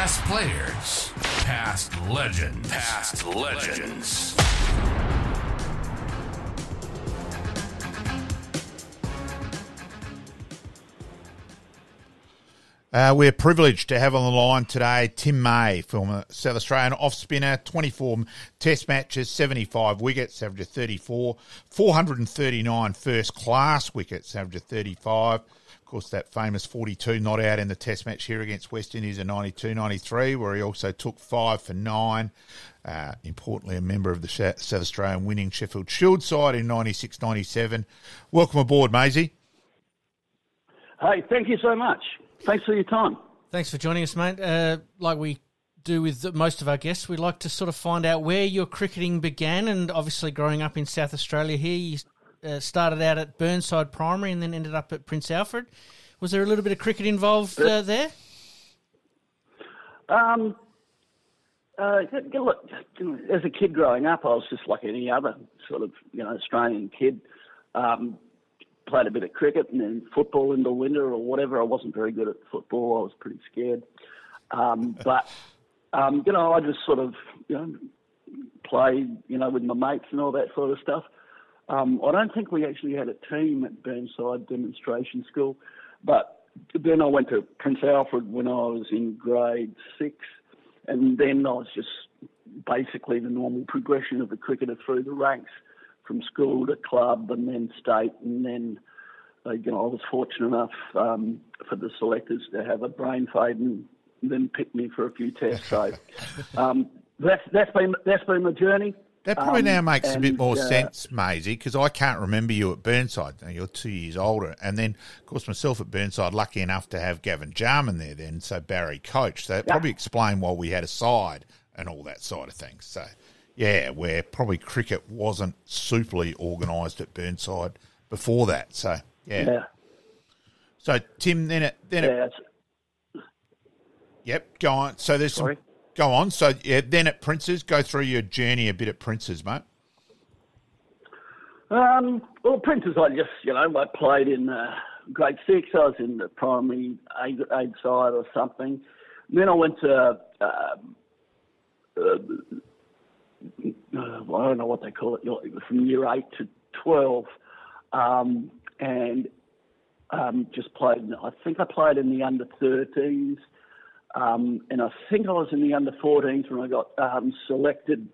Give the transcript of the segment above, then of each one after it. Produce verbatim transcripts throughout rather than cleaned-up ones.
Past players, past legends, past legends. Uh, we're privileged to have on the line today Tim May, former South Australian off spinner, twenty-four test matches, seventy-five wickets, average of thirty-four, four hundred thirty-nine first class wickets, average of thirty-five. Of course, that famous forty-two not out in the test match here against West Indies in ninety-two ninety-three, where he also took five for nine. Uh, importantly, a member of the South Australian winning Sheffield Shield side in ninety-six ninety-seven. Welcome aboard, Maisie. Hey, thank you so much. Thanks for your time. Thanks for joining us, mate. Uh, like we do with most of our guests, we'd like to sort of find out where your cricketing began, and obviously growing up in South Australia here, you Uh, started out at Burnside Primary and then ended up at Prince Alfred. Was there a little bit of cricket involved uh, there? Um, uh, look, as a kid growing up, I was just like any other sort of, you know, Australian kid. Um, played a bit of cricket and then football in the winter or whatever. I wasn't very good at football. I was pretty scared. Um, but, um, you know, I just sort of, you know, played, you know, with my mates and all that sort of stuff. Um, I don't think we actually had a team at Burnside Demonstration School, but then I went to Prince Alfred when I was in grade six, and then I was just basically the normal progression of a cricketer through the ranks, from school to club and then state, and then uh, you know, I was fortunate enough um, for the selectors to have a brain fade and then pick me for a few tests. So um, that's that's been that's been my journey. That probably um, now makes and, a bit more uh, sense, Maisie, because I can't remember you at Burnside. Now, you're two years older. And then, of course, myself at Burnside, lucky enough to have Gavin Jarman there then, so Barry coached. So that yeah. probably explained why we had a side and all that side of things. So, yeah, where probably cricket wasn't superly organised at Burnside before that. So, yeah. yeah. So, Tim, then it... Then yeah, it yep, go on. So there's Sorry. some... Go on. So yeah, then at Prince's, go through your journey a bit at Prince's, mate. Um, well, Prince's, I just, you know, I played in uh, grade six. I was in the primary aid, aid side or something. Then I went to, uh, uh, I don't know what they call it, from year eight to twelve, um, and um, just played, I think I played in the under thirteens. Um, and I think I was in the under fourteens when I got um, selected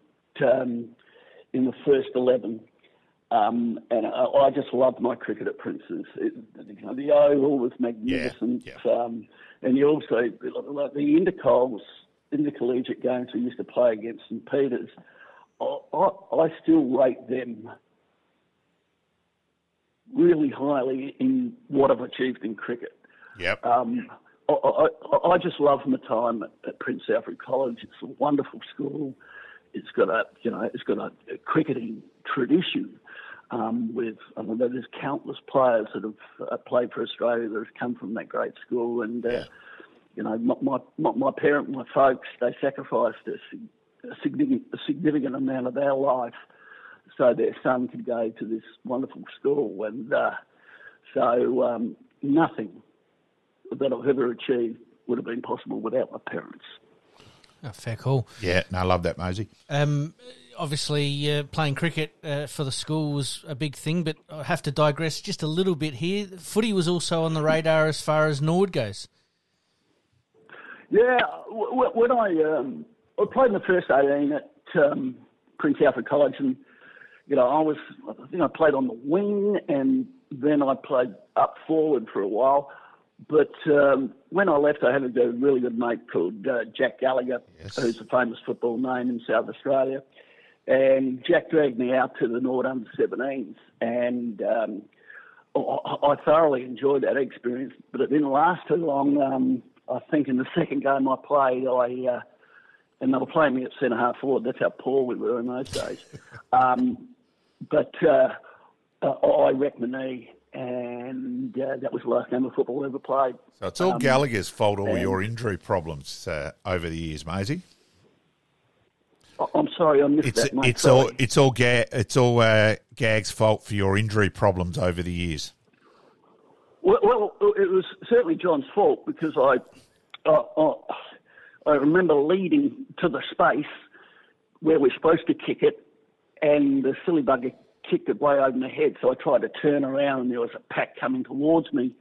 um, in the first eleven. Um, and I, I just loved my cricket at Prince's. It, you know, the Oval was magnificent. Yeah, yeah. Um, and you also, like the intercollegiate intercollegiate games we used to play against St Peters, I, I, I still rate them really highly in what I've achieved in cricket. Yep. Um, I, I, I just love my time at, at Prince Alfred College. It's a wonderful school. It's got a, you know, it's got a, a cricketing tradition. Um, with I mean, there's countless players that have uh, played for Australia that have come from that great school. And uh, yeah. you know, my my, my, my parents, my folks, they sacrificed a, a significant a significant amount of their life so their son could go to this wonderful school. And uh, so um, nothing that I've ever achieved would have been possible without my parents. Oh, fair call. Yeah, no, I love that, Maisie. Um, obviously, uh, playing cricket uh, for the school was a big thing, but I have to digress just a little bit here. Footy was also on the radar as far as Norwood goes. Yeah, when I, um, I played in the first eighteen at um, Prince Alfred College, and you know, I was, I think I played on the wing, and then I played up forward for a while. But um, when I left, I had a really good mate called uh, Jack Gallagher, yes. who's a famous football name in South Australia. And Jack dragged me out to the Norwood under seventeens. And um, I, I thoroughly enjoyed that experience, but it didn't last too long. Um, I think in the second game I played, I uh, and they were playing me at centre-half forward. That's how poor we were in those days. um, but uh, I, I wrecked my knee. And uh, that was the last game of football I ever played. So it's all um, Gallagher's fault, all your injury problems uh, over the years, Maisie. I'm sorry, I missed it's, that. Mate. It's sorry. all it's all ga- it's all uh, Gag's fault for your injury problems over the years. Well, well it was certainly John's fault because I, uh, uh, I remember leading to the space where we're supposed to kick it, and the silly bugger kicked it way over my head. So I tried to turn around, and there was a pack coming towards me.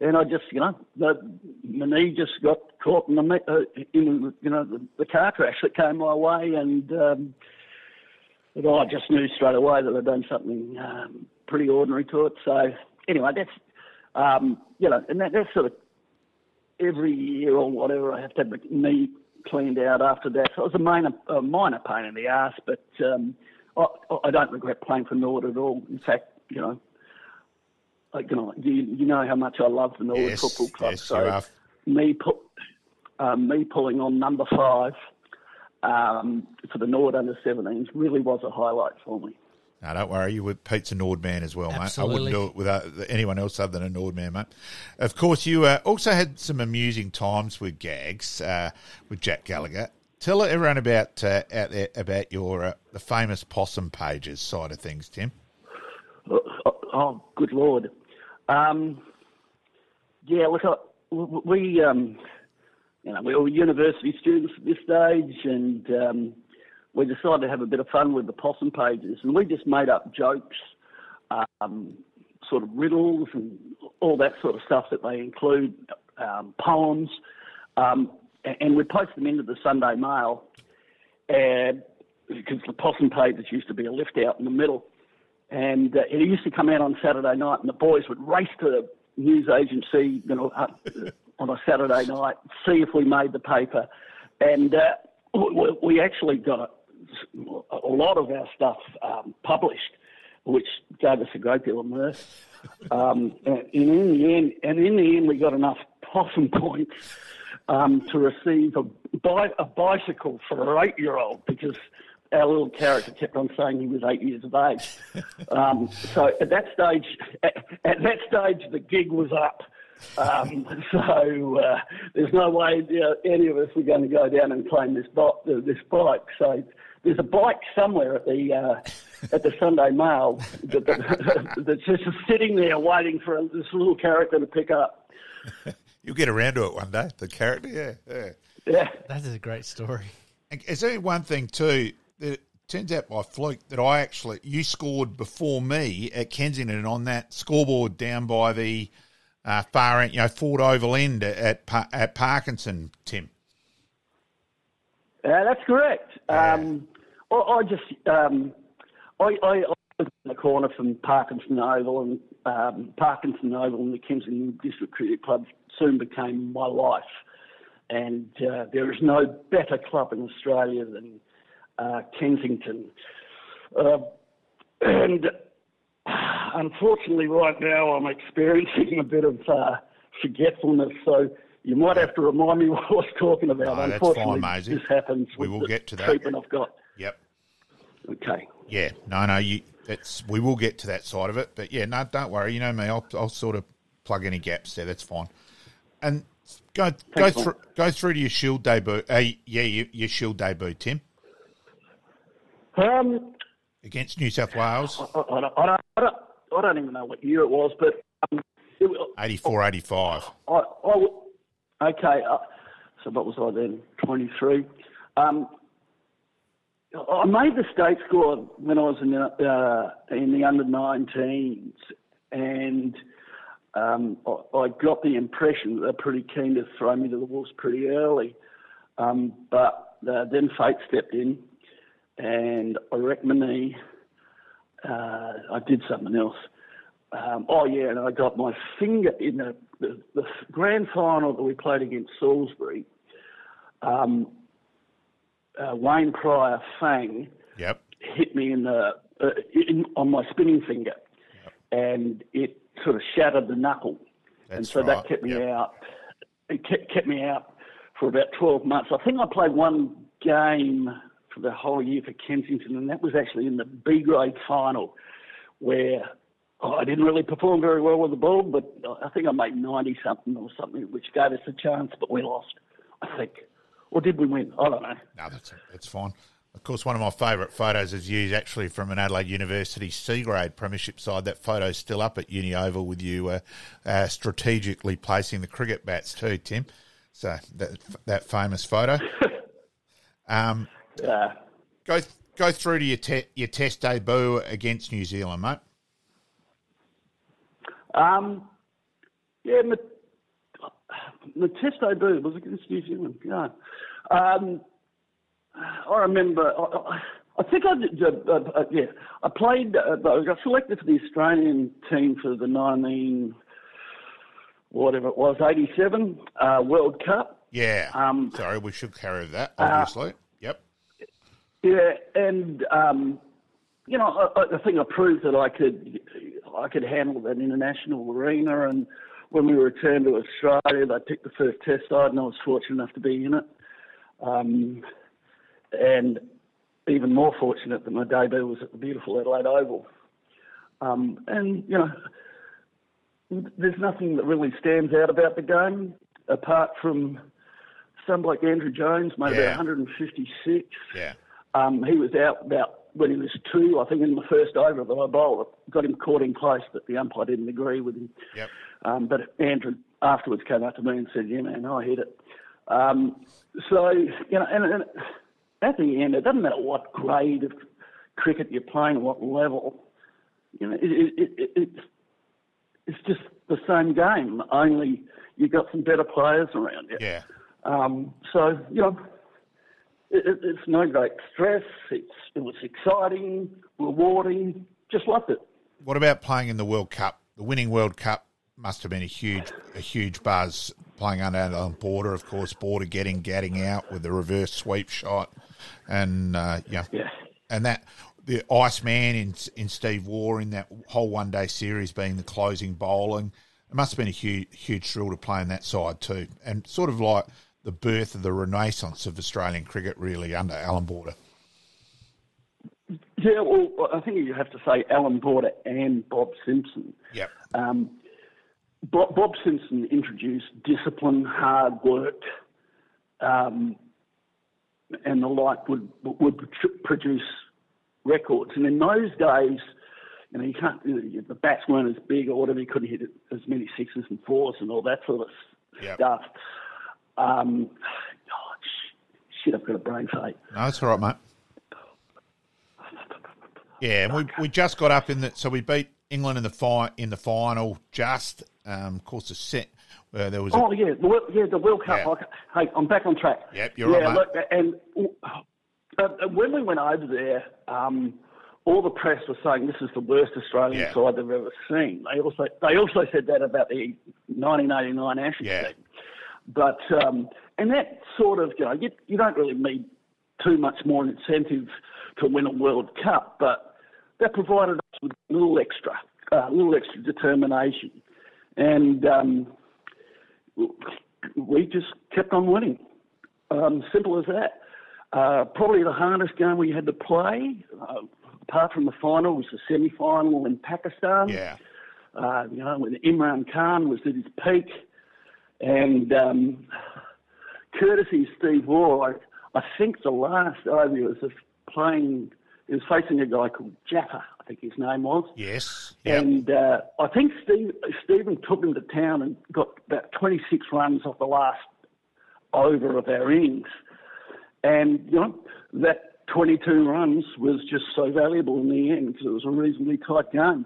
And I just, you know, the, my knee just got caught in the, uh, in, you know, the, the car crash that came my way, and um, well, I just knew straight away that I'd done something um, pretty ordinary to it. So anyway, that's, um, you know, and that, that's sort of every year or whatever, I have to have my knee cleaned out after that. So it was a, minor, a minor pain in the arse, but um, I, I don't regret playing for Norwood at all. In fact, you know, Like, you, know, you, you know how much I love the Norwood yes, Football Club. Yes, so me, pu- uh, me pulling on number five um, for the Norwood under seventeens really was a highlight for me. No, don't worry. You were Pete's a Norwood man as well, Absolutely. Mate. I wouldn't do it without anyone else other than a Norwood man, mate. Of course, you uh, also had some amusing times with Gags, uh, with Jack Gallagher. Tell everyone about uh, out there about your uh, the famous possum pages side of things, Tim. Oh, oh good Lord. Um, yeah, look, I, we, um, you know, we were university students at this stage, and um, we decided to have a bit of fun with the possum pages, and we just made up jokes, um, sort of riddles and all that sort of stuff that they include, um, poems, um, and, and we post them into the Sunday Mail, and, because the possum pages used to be a lift out in the middle. And uh, it used to come out on Saturday night, and the boys would race to the news agency, you know, uh, on a Saturday night, see if we made the paper. And uh, we, we actually got a, a lot of our stuff um, published, which gave us a great deal of mirth. Um, and in the end, and in the end, we got enough possum points um, to receive a, buy, a bicycle for an eight-year-old because our little character kept on saying he was eight years of age. Um, so at that stage, at, at that stage, the gig was up. Um, so uh, there's no way uh, any of us were going to go down and claim this, bo- this bike. So there's a bike somewhere at the uh, at the Sunday Mail that, that, that's just sitting there waiting for this little character to pick up. You'll get around to it one day, the character, yeah. Yeah, yeah. That is a great story. Is there one thing too? It turns out by fluke that I actually, you scored before me at Kensington on that scoreboard down by the uh, far end, you know, Ford Oval end at at Parkinson, Tim. Yeah, that's correct. Yeah. Um, I, I just, um, I, I, I was in the corner from Parkinson Oval, and um, Parkinson Oval and the Kensington District Cricket Club soon became my life. And uh, there is no better club in Australia than Uh, Kensington, uh, and unfortunately right now I'm experiencing a bit of uh, forgetfulness, so you might have to remind me what I was talking about. No, unfortunately that's fine, this happens we will get to that treatment I've got. Yep. Okay. Yeah, no, no, you, it's, we will get to that side of it, but yeah, no, don't worry, you know me, I'll, I'll sort of plug any gaps there, that's fine. And go go through, go through to your Shield debut, uh, yeah, your, your Shield debut, Tim. Um, Against New South Wales? I, I, I, don't, I, don't, I don't even know what year it was, but... Um, it, eighty-four, eighty-five I, I, okay, uh, so what was I then? twenty-three Um, I made the state squad when I was in, uh, in the under nineteens, and um, I, I got the impression that they were pretty keen to throw me to the wolves pretty early, um, but uh, then fate stepped in. And I wrecked my knee. Uh, I did something else. Um, oh, yeah, and I got my finger in the, the, the grand final that we played against Salisbury. Um, uh, Wayne Pryor Fang yep. hit me in the uh, in, on my spinning finger, yep. and it sort of shattered the knuckle. That's and so right. that kept me yep. out. It kept, kept me out for about twelve months. I think I played one game for the whole year for Kensington, and that was actually in the B grade final, where oh, I didn't really perform very well with the ball, but I think I made ninety something or something, which gave us a chance, but we lost, I think. Or did we win? I don't know. No, that's that's fine. Of course, one of my favourite photos is you actually from an Adelaide University C grade premiership side. That photo's still up at Uni Oval with you uh, uh, strategically placing the cricket bats too, Tim. So that that famous photo. Um, yeah. Go go through to your te- your Test debut against New Zealand, mate. Um, yeah, my, my Test debut was against New Zealand. Yeah, um, I remember. I, I think I uh, uh, yeah. I played. Uh, I got selected for the Australian team for the nineteen whatever it was eighty-seven uh, World Cup. Yeah. Um, Sorry, we should carry that, obviously. Uh, yep. Yeah, and, um, you know, I, I think I proved that I could I could handle that international arena, and when we returned to Australia, they picked the first test side, and I was fortunate enough to be in it. Um, and even more fortunate that my debut was at the beautiful Adelaide Oval. Um, and, you know, there's nothing that really stands out about the game, apart from some bloke, Andrew Jones, made yeah. about one hundred fifty-six. Yeah. Um, he was out about when he was two, I think, in the first over that I bowled. Got him caught in place, but the umpire didn't agree with him. Yep. Um, but Andrew afterwards came up to me and said, yeah, man, I hit it. Um, so, you know, and, and at the end, it doesn't matter what grade of cricket you're playing, what level, you know, it, it, it, it, it's just the same game, only you've got some better players around you. Yeah. Um, so, you know, it, it, it's no great stress. It's, it was exciting, rewarding, just loved it. What about playing in the World Cup? The winning World Cup must have been a huge a huge buzz, playing under Alan Border, of course, Border getting, getting out with the reverse sweep shot. And, uh, you know, yeah. and that the Iceman in, in Steve Waugh in that whole one-day series being the closing bowling. It must have been a huge, huge thrill to play on that side too, and sort of like the birth of the renaissance of Australian cricket, really, under Alan Border. Yeah, well, I think you have to say Alan Border and Bob Simpson. Yep. Um, Bob, Bob Simpson introduced discipline, hard work, um, and the like would would produce records. And in those days, you know, you can't, you know, the bats weren't as big or whatever. You couldn't hit as many sixes and fours and all that sort of yep. stuff. Um, oh, shit, I've got a brain fade. No, it's all right, mate. Yeah, and we we just got up in the so we beat England in the fi- in the final. Just um, of course, the set uh, there was. Oh a, yeah, the, yeah, the World Cup. Yeah. Like, hey, I'm back on track. Yep, you're yeah, right, look, mate. And uh, when we went over there. Um, All the press was saying this is the worst Australian yeah. side they've ever seen. They also they also said that about the nineteen eighty-nine Ashes yeah. team. But um, and that sort of you know you, you don't really need too much more incentive to win a World Cup, but that provided us with a little extra, a uh, little extra determination, and um, we just kept on winning. Um, simple as that. Uh, probably the hardest game we had to play. Uh, Apart from the final, was the semi-final in Pakistan. Yeah, uh, you know, when Imran Khan was at his peak, and um, courtesy Steve Waugh, I, I think the last over was playing. He was facing a guy called Jaffa, I think his name was. Yes, yep. And uh, I think Steve, Stephen took him to town and got about twenty-six runs off the last over of our innings, and you know that. twenty-two runs was just so valuable in the end because it was a reasonably tight game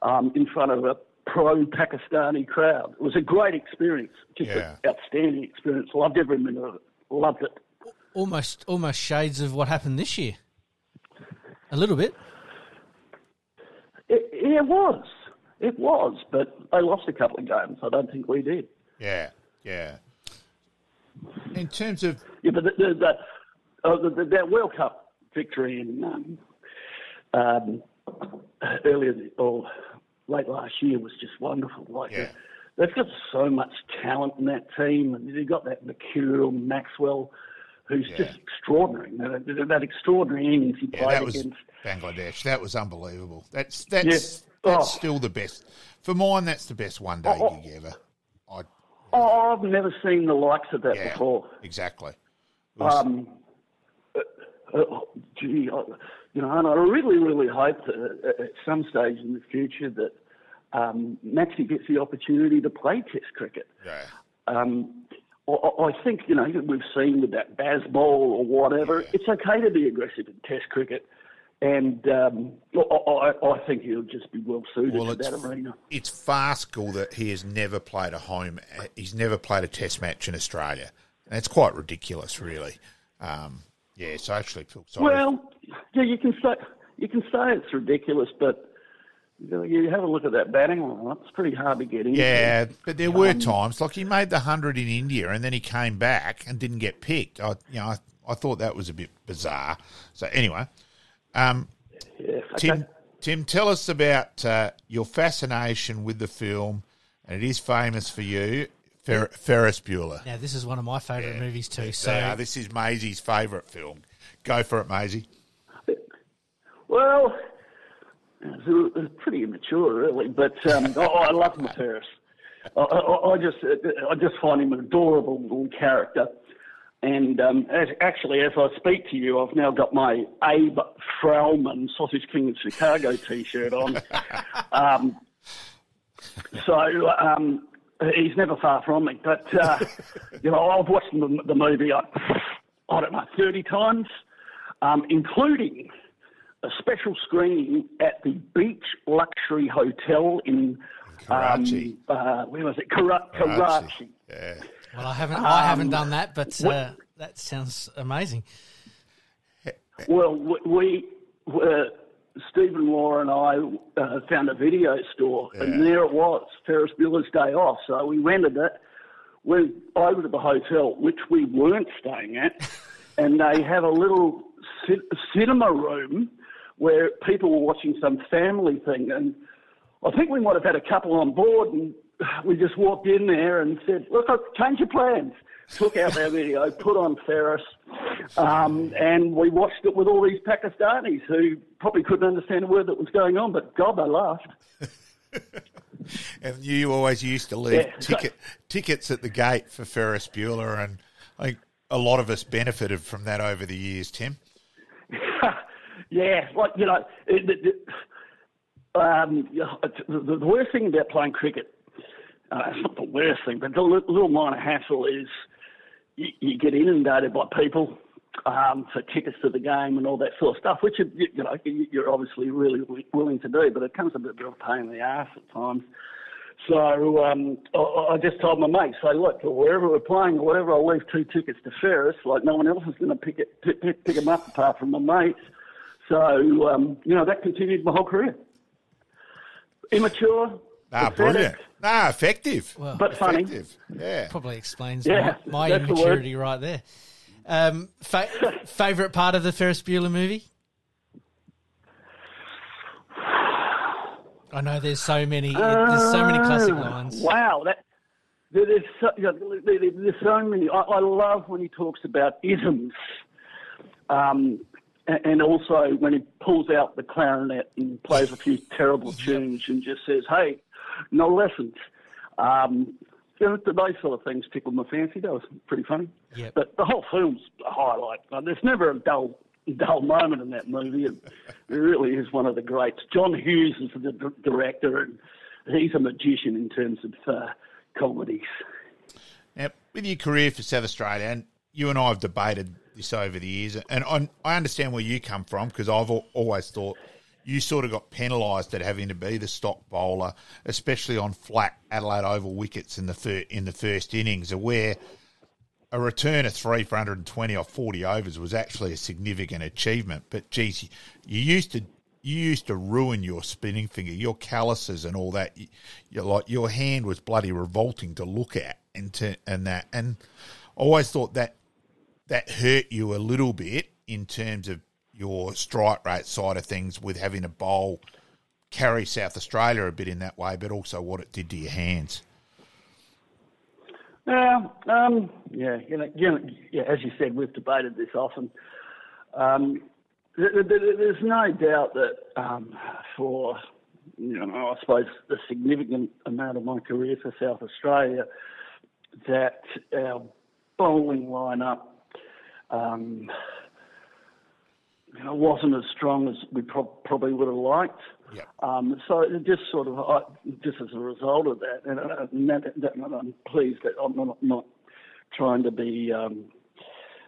um, in front of a pro-Pakistani crowd. It was a great experience, just yeah. an outstanding experience. Loved every minute of it. Loved it. Almost, almost shades of what happened this year. A little bit. It, it was. It was, but they lost a couple of games. I don't think we did. Yeah, yeah. In terms of... Yeah, but the... the, the Oh, the, that World Cup victory in um, um, earlier or late last year was just wonderful. Like yeah. they've got so much talent in that team, and they've got that mercurial Maxwell, who's yeah. just extraordinary. That, that extraordinary innings he yeah, played that was against Bangladesh. That was unbelievable. That's that's, yeah. that's oh. still the best for mine. That's the best one day oh, gig ever. I, oh, I've never seen the likes of that yeah, before. Exactly. Uh, gee, I, you know, and I really, really hope that at some stage in the future that um, Maxie gets the opportunity to play Test cricket. Yeah. Um, I think, you know, we've seen with that baseball or whatever, it's okay to be aggressive in Test cricket. And um, I, I think he'll just be well suited well, to that arena. It's farcical that he has never played a home, he's never played a Test match in Australia. And it's quite ridiculous, really. Um, yeah, so I actually feel sorry. Well, yeah, you can say you can say it's ridiculous, but you have a look at that batting line. It's pretty hard to get in. Yeah, but there were um, times like he made the hundred in India, and then he came back and didn't get picked. I, you know, I, I thought that was a bit bizarre. So anyway. Um, yeah, okay. Tim, Tim, tell us about uh, your fascination with the film, and it is famous for you, Fer- Ferris Bueller. Now, this is one of my favourite yeah, movies too. So are. This is Maisie's favourite film. Go for it, Maisie. Well, it's pretty immature, really, but um, oh, I love my Ferris. I, I, I just, I just find him an adorable little character. And um, as, actually, as I speak to you, I've now got my Abe Frauman Sausage King of Chicago T-shirt on. um, so um, he's never far from me. But uh, you know, I've watched the, the movie I, I don't know thirty times, um, including a special screening at the Beach Luxury Hotel in Karachi. Um, uh, where was it? Kara- Karachi. Karachi. Yeah. Well, I haven't. Um, I haven't done that, but uh, well, that sounds amazing. Well, we, we uh, Stephen Waugh and I uh, found a video store, yeah. and there it was, Ferris Bueller's Day Off. So we rented it. Went over to the hotel, which we weren't staying at, and they have a little c- cinema room where people were watching some family thing, and I think we might have had a couple on board and. We just walked in there and said, look, change your plans. Took out our video, put on Ferris, um, and we watched it with all these Pakistanis who probably couldn't understand a word that was going on, but God, they laughed. And you always used to leave yeah, ticket, so, tickets at the gate for Ferris Bueller, and I think a lot of us benefited from that over the years, Tim. yeah, like, you know, it, it, it, um, the, the worst thing about playing cricket, Uh, it's not the worst thing, but the little minor hassle is you, you get inundated by people um, for tickets to the game and all that sort of stuff, which you, you know you're obviously really willing to do, but it comes a bit of a pain in the arse at times. So um, I, I just told my mates, "Say, look, wherever we're playing or whatever, I'll leave two tickets to Ferris. Like no one else is going to pick it, pick, pick, pick them up apart from my mates." So um, you know that continued my whole career. Immature. Ah, brilliant. Ah, effective. Well, but effective. Funny. Yeah. Probably explains yeah, my, my immaturity the right there. Um, fa- favourite part of the Ferris Bueller movie? I know there's so many. Uh, there's so many classic lines. Wow. That, there's, so, you know, there's so many. I, I love when he talks about isms. Um And also when he pulls out the clarinet and plays a few terrible tunes and just says, hey, no lessons. Um, you know, those sort of things tickled my fancy. That was pretty funny. Yep. But the whole film's a highlight. There's never a dull dull moment in that movie. It really is one of the greats. John Hughes is the d- director, and he's a magician in terms of uh, comedies. Now, with your career for South Australia, and you and I have debated this over the years, and I, I understand where you come from, because I've al- always thought you sort of got penalised at having to be the stock bowler, especially on flat Adelaide Oval wickets in the fir- in the first innings, where a return of three for one hundred twenty or forty overs was actually a significant achievement. But geez, you used to you used to ruin your spinning finger, your calluses, and all that. You, you're like your hand was bloody revolting to look at, and to, and that, and I always thought that. That hurt you a little bit in terms of your strike rate side of things, with having to bowl, carry South Australia a bit in that way, but also what it did to your hands. Yeah, um, yeah, you know, you know, yeah, as you said, we've debated this often. Um, there, there, there's no doubt that um, for, you know, I suppose a significant amount of my career for South Australia, that our bowling lineup Um, you know, wasn't as strong as we pro- probably would have liked. Yeah. Um, so it just sort of, I, just as a result of that, and, uh, and that, that, I'm pleased that I'm not, not trying to be um,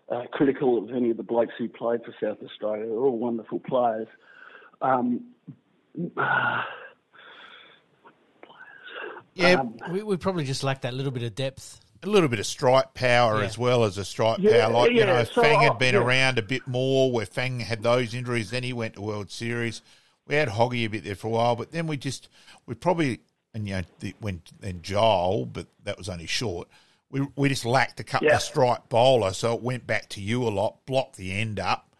uh, critical of any of the blokes who played for South Australia. They're all wonderful players. Um, uh, yeah, um, we, we probably just lack that little bit of depth. A little bit of strike power yeah. as well as a strike yeah, power. Like, yeah, you know, so Fang had been I, yeah. around a bit more where Fang had those injuries. Then he went to World Series. We had Hoggy a bit there for a while, but then we just, we probably, and you know, the, when, and Joel, but that was only short. We we just lacked a couple yeah. of strike bowler, so it went back to you a lot, block the end up,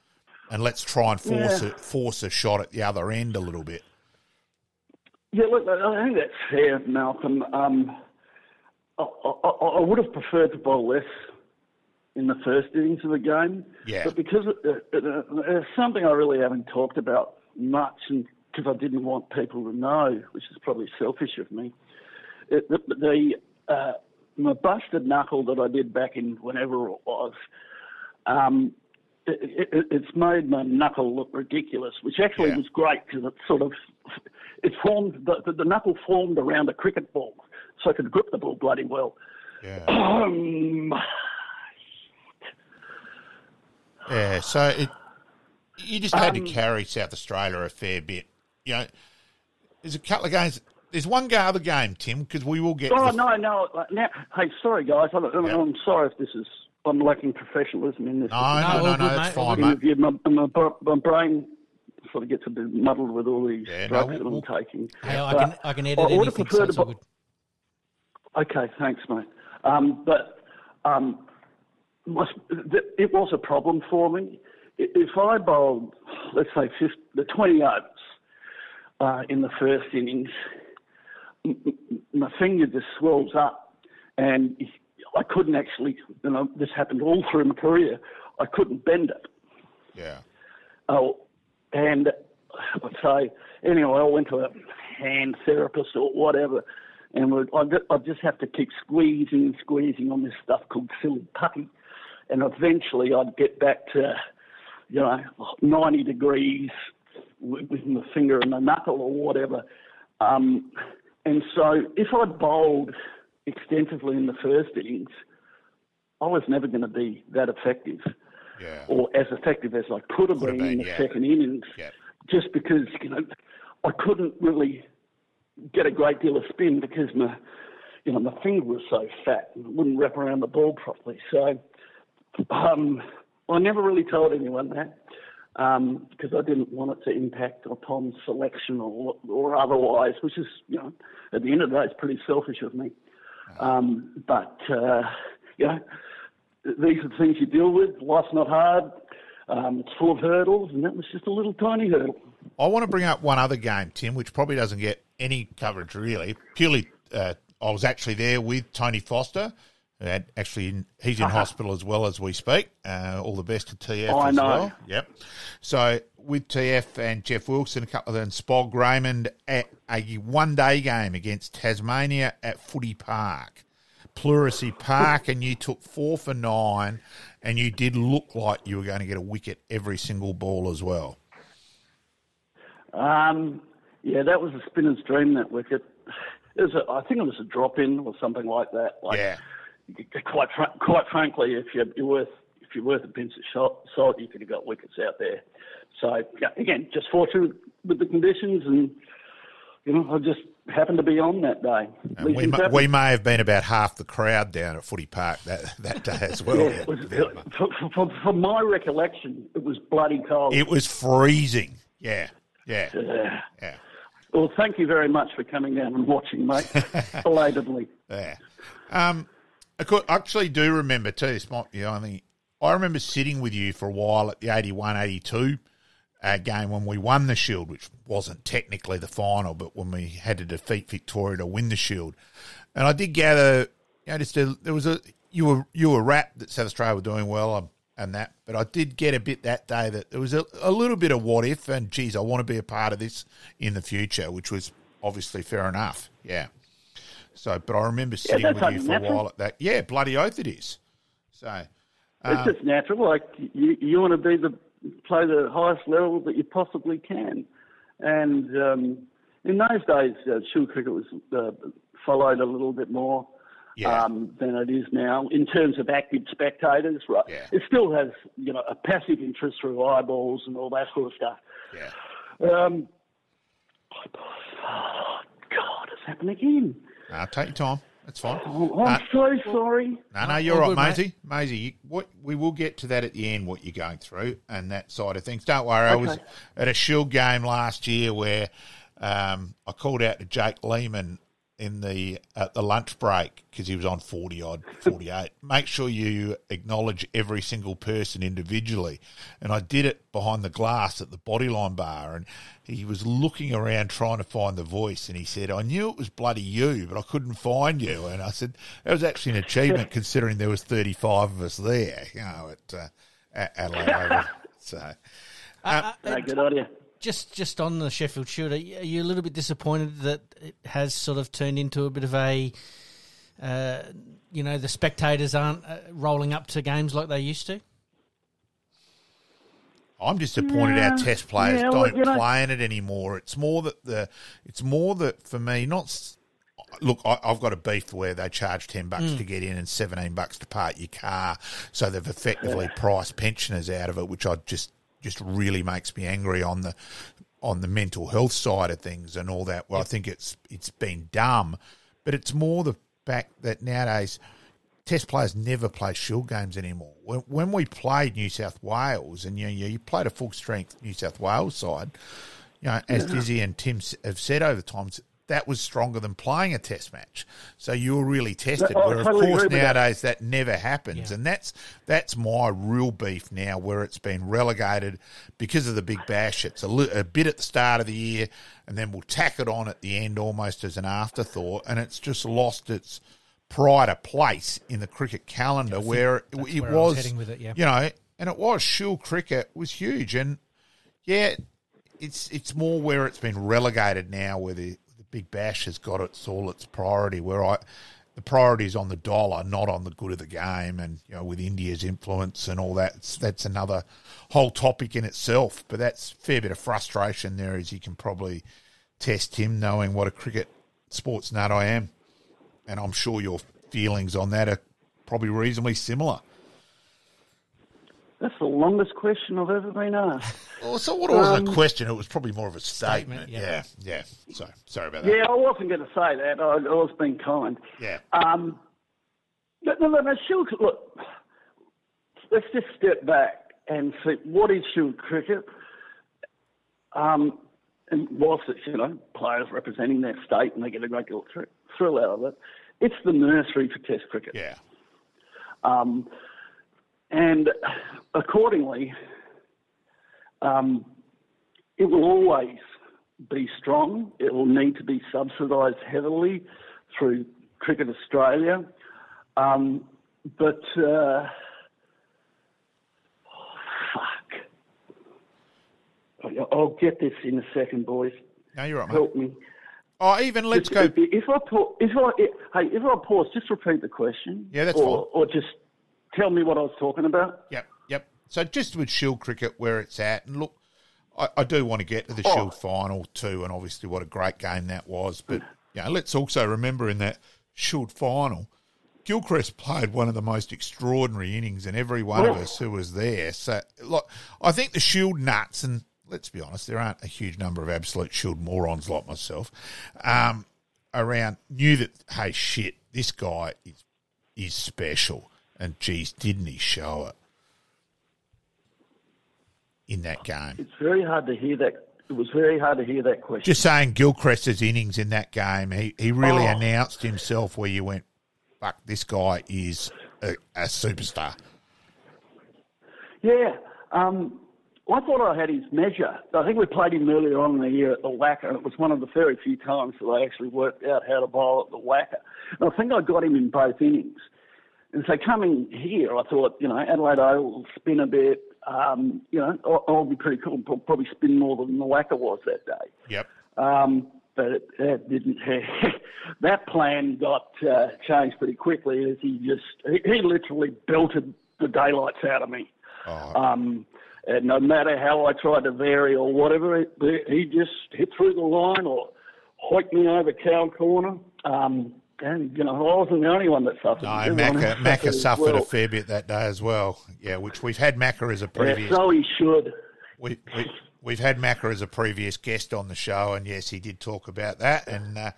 and let's try and force yeah. a, force a shot at the other end a little bit. Yeah, look, I think that's fair, Malcolm. Um, I, I, I would have preferred to bowl less in the first innings of the game, yeah. but because it, it, it, it's something I really haven't talked about much, and because I didn't want people to know, which is probably selfish of me, it, the, the, uh, my busted knuckle that I did back in whenever it was, um, it, it, it's made my knuckle look ridiculous, which actually yeah. was great because it sort of it formed the, the knuckle formed around a cricket ball, so I could grip the ball bloody well. Yeah. Um, yeah. So it. You just had um, to carry South Australia a fair bit. You know, there's a couple of games. There's one other game, Tim, because we will get... Oh, the... no, no. Now, hey, sorry, guys. I'm, yeah. I'm sorry if this is... I'm lacking professionalism in this. No, no, no, no, no, it's fine, mate. My, my, my brain sort of gets a bit muddled with all these yeah, drugs no, we'll, that I'm taking. Hey, I can, I can edit I anything, so it's all good. Okay, thanks, mate. Um, but um, my, it was a problem for me. If I bowled, let's say, fifty, the twenty overs uh, in the first innings, my finger just swells up and I couldn't actually, you know, this happened all through my career, I couldn't bend it. Yeah. Oh, and I'd say, anyway, I went to a hand therapist or whatever, and I'd just have to keep squeezing and squeezing on this stuff called silly putty, and eventually I'd get back to... you know, ninety degrees with the finger and the knuckle or whatever. Um, and so if I bowled extensively in the first innings, I was never going to be that effective yeah. or as effective as I could have been, been in the yeah. second innings yeah. just because, you know, I couldn't really get a great deal of spin because my, you know, my finger was so fat and it wouldn't wrap around the ball properly. So... um I never really told anyone that um, because I didn't want it to impact upon selection or, or otherwise, which is, you know, at the end of the day, it's pretty selfish of me. Um, but, uh, you know, these are the things you deal with. Life's not hard. Um, it's full of hurdles, and that was just a little tiny hurdle. I want to bring up one other game, Tim, which probably doesn't get any coverage really. Purely, uh, I was actually there with Tony Foster. And actually, he's in uh-huh. hospital as well as we speak. Uh, all the best to T F oh, as I know. well. Yep. So with T F and Jeff Wilson, a couple of them, Spog Raymond at a one-day game against Tasmania at Footy Park, Pleurisy Park, and you took four for nine, and you did look like you were going to get a wicket every single ball as well. Um, yeah, that was a spinner's dream. That wicket. It was a, I think it was a drop-in or something like that. Like, yeah. Quite, fr- quite frankly, if you're, you're worth if you're worth a pinch of shot, salt, you could have got wickets out there. So yeah, again, just fortunate with the conditions, and you know, I just happened to be on that day. And we, ma- we may have been about half the crowd down at Footy Park that, that day as well. yeah, it was, it, for, for, for my recollection, it was bloody cold. It was freezing. Yeah, yeah, yeah. yeah. Well, thank you very much for coming down and watching, mate. Belatedly. Yeah. Um. I actually do remember too. This might be the only. I remember sitting with you for a while at the eighty-one eighty-two uh, game when we won the Shield, which wasn't technically the final, but when we had to defeat Victoria to win the Shield. And I did gather, you know, just a, there was a you were you were rapt that South Australia were doing well and, and that, but I did get a bit that day that there was a, a little bit of what if and geez, I want to be a part of this in the future, which was obviously fair enough. Yeah. So, but I remember sitting yeah, with you for natural. a while at that. Yeah, bloody oath it is. So um, it's just natural. Like you, you want to be the play the highest level that you possibly can. And um, in those days, uh, Shield cricket was uh, followed a little bit more. yeah. um, than it is now in terms of active spectators. Right, yeah. It still has, you know, a passive interest through eyeballs and all that sort of stuff. Yeah. Um, oh God, it's happened again. Nah, take your time. That's fine. Oh, I'm nah. so sorry. No, no, you're all right, good, Maisie. Mate. Maisie, you, what, we will get to that at the end, what you're going through and that side of things. Don't worry. Okay. I was at a Shield game last year where um, I called out to Jake Lehman in the at the lunch break because he was on forty-odd, forty-eight. Make sure you acknowledge every single person individually. And I did it behind the glass at the Bodyline bar, and he was looking around trying to find the voice, and he said, I knew it was bloody you, but I couldn't find you. And I said, that was actually an achievement considering there was thirty-five of us there, you know, at, uh, at Adelaide Oval. So, uh, uh, uh, good idea. Just just on the Sheffield Shield, are you a little bit disappointed that it has sort of turned into a bit of a, uh, you know, the spectators aren't rolling up to games like they used to? I'm disappointed yeah. our Test players yeah, don't well, play in it anymore. It's more that the, it's more that for me, not look. I, I've got a beef where they charge ten bucks mm. to get in and seventeen bucks to park your car, so they've effectively priced pensioners out of it, which I just just really makes me angry on the on the mental health side of things and all that. Well, yep. I think it's it's been dumb, but it's more the fact that nowadays Test players never play Shield games anymore. When, when we played New South Wales, and you, you you played a full strength New South Wales side, you know, as yeah. Dizzy and Tim have said over the times, that was stronger than playing a Test match. So you were really tested. No, where, totally of course, nowadays that. that never happens, yeah. and that's that's my real beef now, where it's been relegated because of the Big Bash. It's a, li- a bit at the start of the year, and then we'll tack it on at the end, almost as an afterthought, and it's just lost its pride of place in the cricket calendar, where it, it where was, heading with it, yeah. you know, and it was Shield cricket was huge, and yeah, it's it's more where it's been relegated now, where the Big Bash has got its all its priority, where I the priority is on the dollar, not on the good of the game, and you know, with India's influence and all that, it's, that's another whole topic in itself. But that's a fair bit of frustration there, as you can probably test him, knowing what a cricket sports nut I am, and I'm sure your feelings on that are probably reasonably similar. That's the longest question I've ever been asked. Well, so what wasn't um, a question? It was probably more of a statement. statement yeah. yeah, yeah. So sorry about that. Yeah, I wasn't going to say that. I, I was being kind. Yeah. Um. No, no, no, Shield, look, let's just step back and see what is Shield cricket. Um, and whilst it's, you know, players representing their state and they get a great little thr- thrill out of it, it's the nursery for Test cricket. Yeah. Um. And accordingly, um, it will always be strong. It will need to be subsidised heavily through Cricket Australia. Um, but, uh, oh, fuck. I'll get this in a second, boys. No, you're right, mate. Help me. Oh, even let's if, go... If I, pa- if I, if I, hey, if I pause, just repeat the question. Yeah, that's or, fine. Or just... Tell me what I was talking about. Yep, yep. So just with Shield cricket, where it's at, and look, I, I do want to get to the oh. Shield final too, and obviously what a great game that was. But you know, let's also remember in that Shield final, Gilchrist played one of the most extraordinary innings, and every one oh. of us who was there. So look, I think the Shield nuts, and let's be honest, there aren't a huge number of absolute Shield morons like myself um, around, knew that, hey, shit, this guy is is special. And, geez, didn't he show it in that game? It's very hard to hear that. It was very hard to hear that question. Just saying Gilchrist's innings in that game, he, he really oh. announced himself, where you went, fuck, this guy is a, a superstar. Yeah. Um, I thought I had his measure. I think we played him earlier on in the year at the WACA, and it was one of the very few times that I actually worked out how to bowl at the WACA. And I think I got him in both innings. And so coming here, I thought, you know, Adelaide Oval spin a bit. Um, you know, I'll, I'll be pretty cool. Probably spin more than the WACA was that day. Yep. Um, but it, that didn't. That plan got uh, changed pretty quickly. As he just, he, he literally belted the daylights out of me. Oh. Um, and no matter how I tried to vary or whatever, it, he just hit through the line or hoiked me over cow corner. Um, you know, I wasn't the only one that suffered. No, Macca, Macca suffered well. a fair bit that day as well. Yeah, which we've had Macca as a previous. Yeah, so he should. We, we, we've had Macca as a previous guest on the show, and yes, he did talk about that, and uh,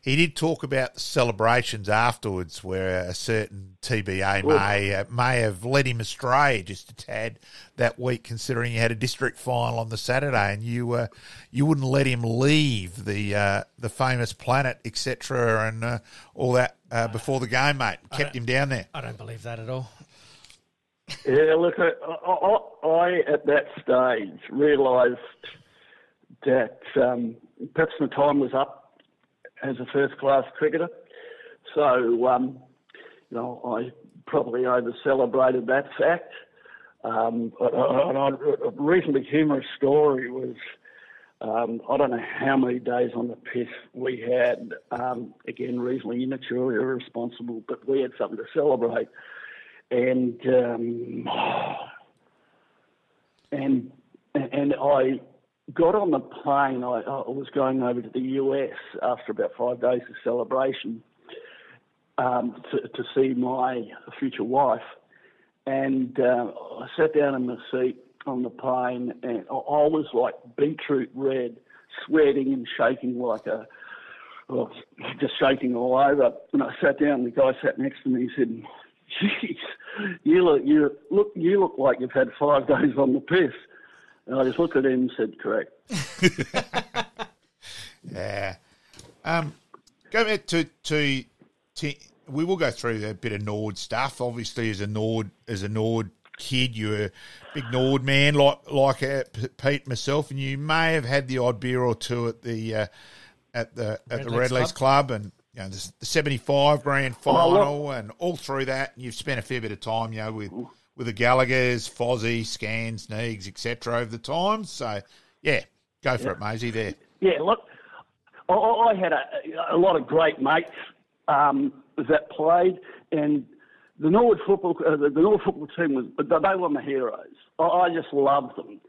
he did talk about the celebrations afterwards, where a certain T B A well, may uh, may have led him astray just a tad that week, considering you had a district final on the Saturday, and you uh, you wouldn't let him leave the uh, the famous planet, et cetera, and uh, all that uh, before the game, mate. Kept him down there. I don't believe that at all. Yeah, look, I, I, I at that stage realised that um, perhaps my time was up as a first-class cricketer. So, um, you know, I probably over-celebrated that fact. Um, I, I, I, a reasonably humorous story was, um, I don't know how many days on the piss we had, um, again, reasonably immature, irresponsible, but we had something to celebrate. And um, and and I got on the plane. I, I was going over to the U S after about five days of celebration um, to, to see my future wife. And uh, I sat down in the seat on the plane, and I was like beetroot red, sweating and shaking like a, well, just shaking all over. And I sat down. The guy sat next to me. He said, "Jeez, you look, you look, you look like you've had five days on the piss." And I just looked at him and said, "Correct." Yeah. Um, go back to, to to we will go through a bit of Nord stuff. Obviously, as a Nord as a Nord kid, you're a big Nord man, like like uh, Pete myself, and you may have had the odd beer or two at the uh, at the at Red the Red Legs Club, Club and. You know, the seventy-five grand final and all through that, and you've spent a fair bit of time, you know, with, with the Gallaghers, Fozzie, Scans, Neegs, et cetera over the time. So, yeah, go for yeah. it, Maisie, there. Yeah, look, I had a, a lot of great mates um, that played, and the Norwood football uh, the Norwood football team, was they were my heroes. I just loved them.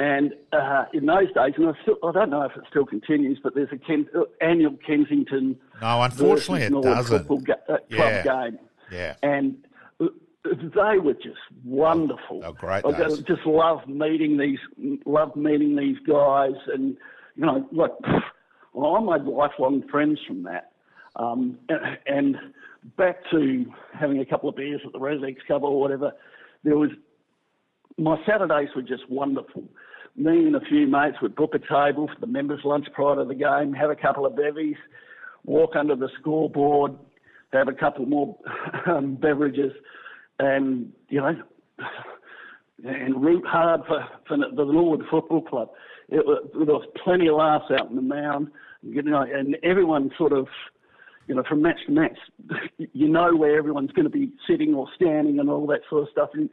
And uh, in those days, and I, still, I don't know if it still continues, but there's a Ken, uh, annual Kensington. No, unfortunately, it doesn't. Football ga- uh, club yeah. game. Yeah. And they were just wonderful. Oh, great! I those. just loved meeting these, loved meeting these guys, and you know, like well, I made lifelong friends from that. Um, and, and back to having a couple of beers at the Redlegs Club or whatever, there was. My Saturdays were just wonderful. Me and a few mates would book a table for the members' lunch prior to the game, have a couple of bevies, walk under the scoreboard, have a couple more um, beverages, and you know, and root hard for, for the Norwood Football Club. It was, there was plenty of laughs out in the mound, you know, and everyone sort of, you know, from match to match, you know where everyone's going to be sitting or standing and all that sort of stuff. And,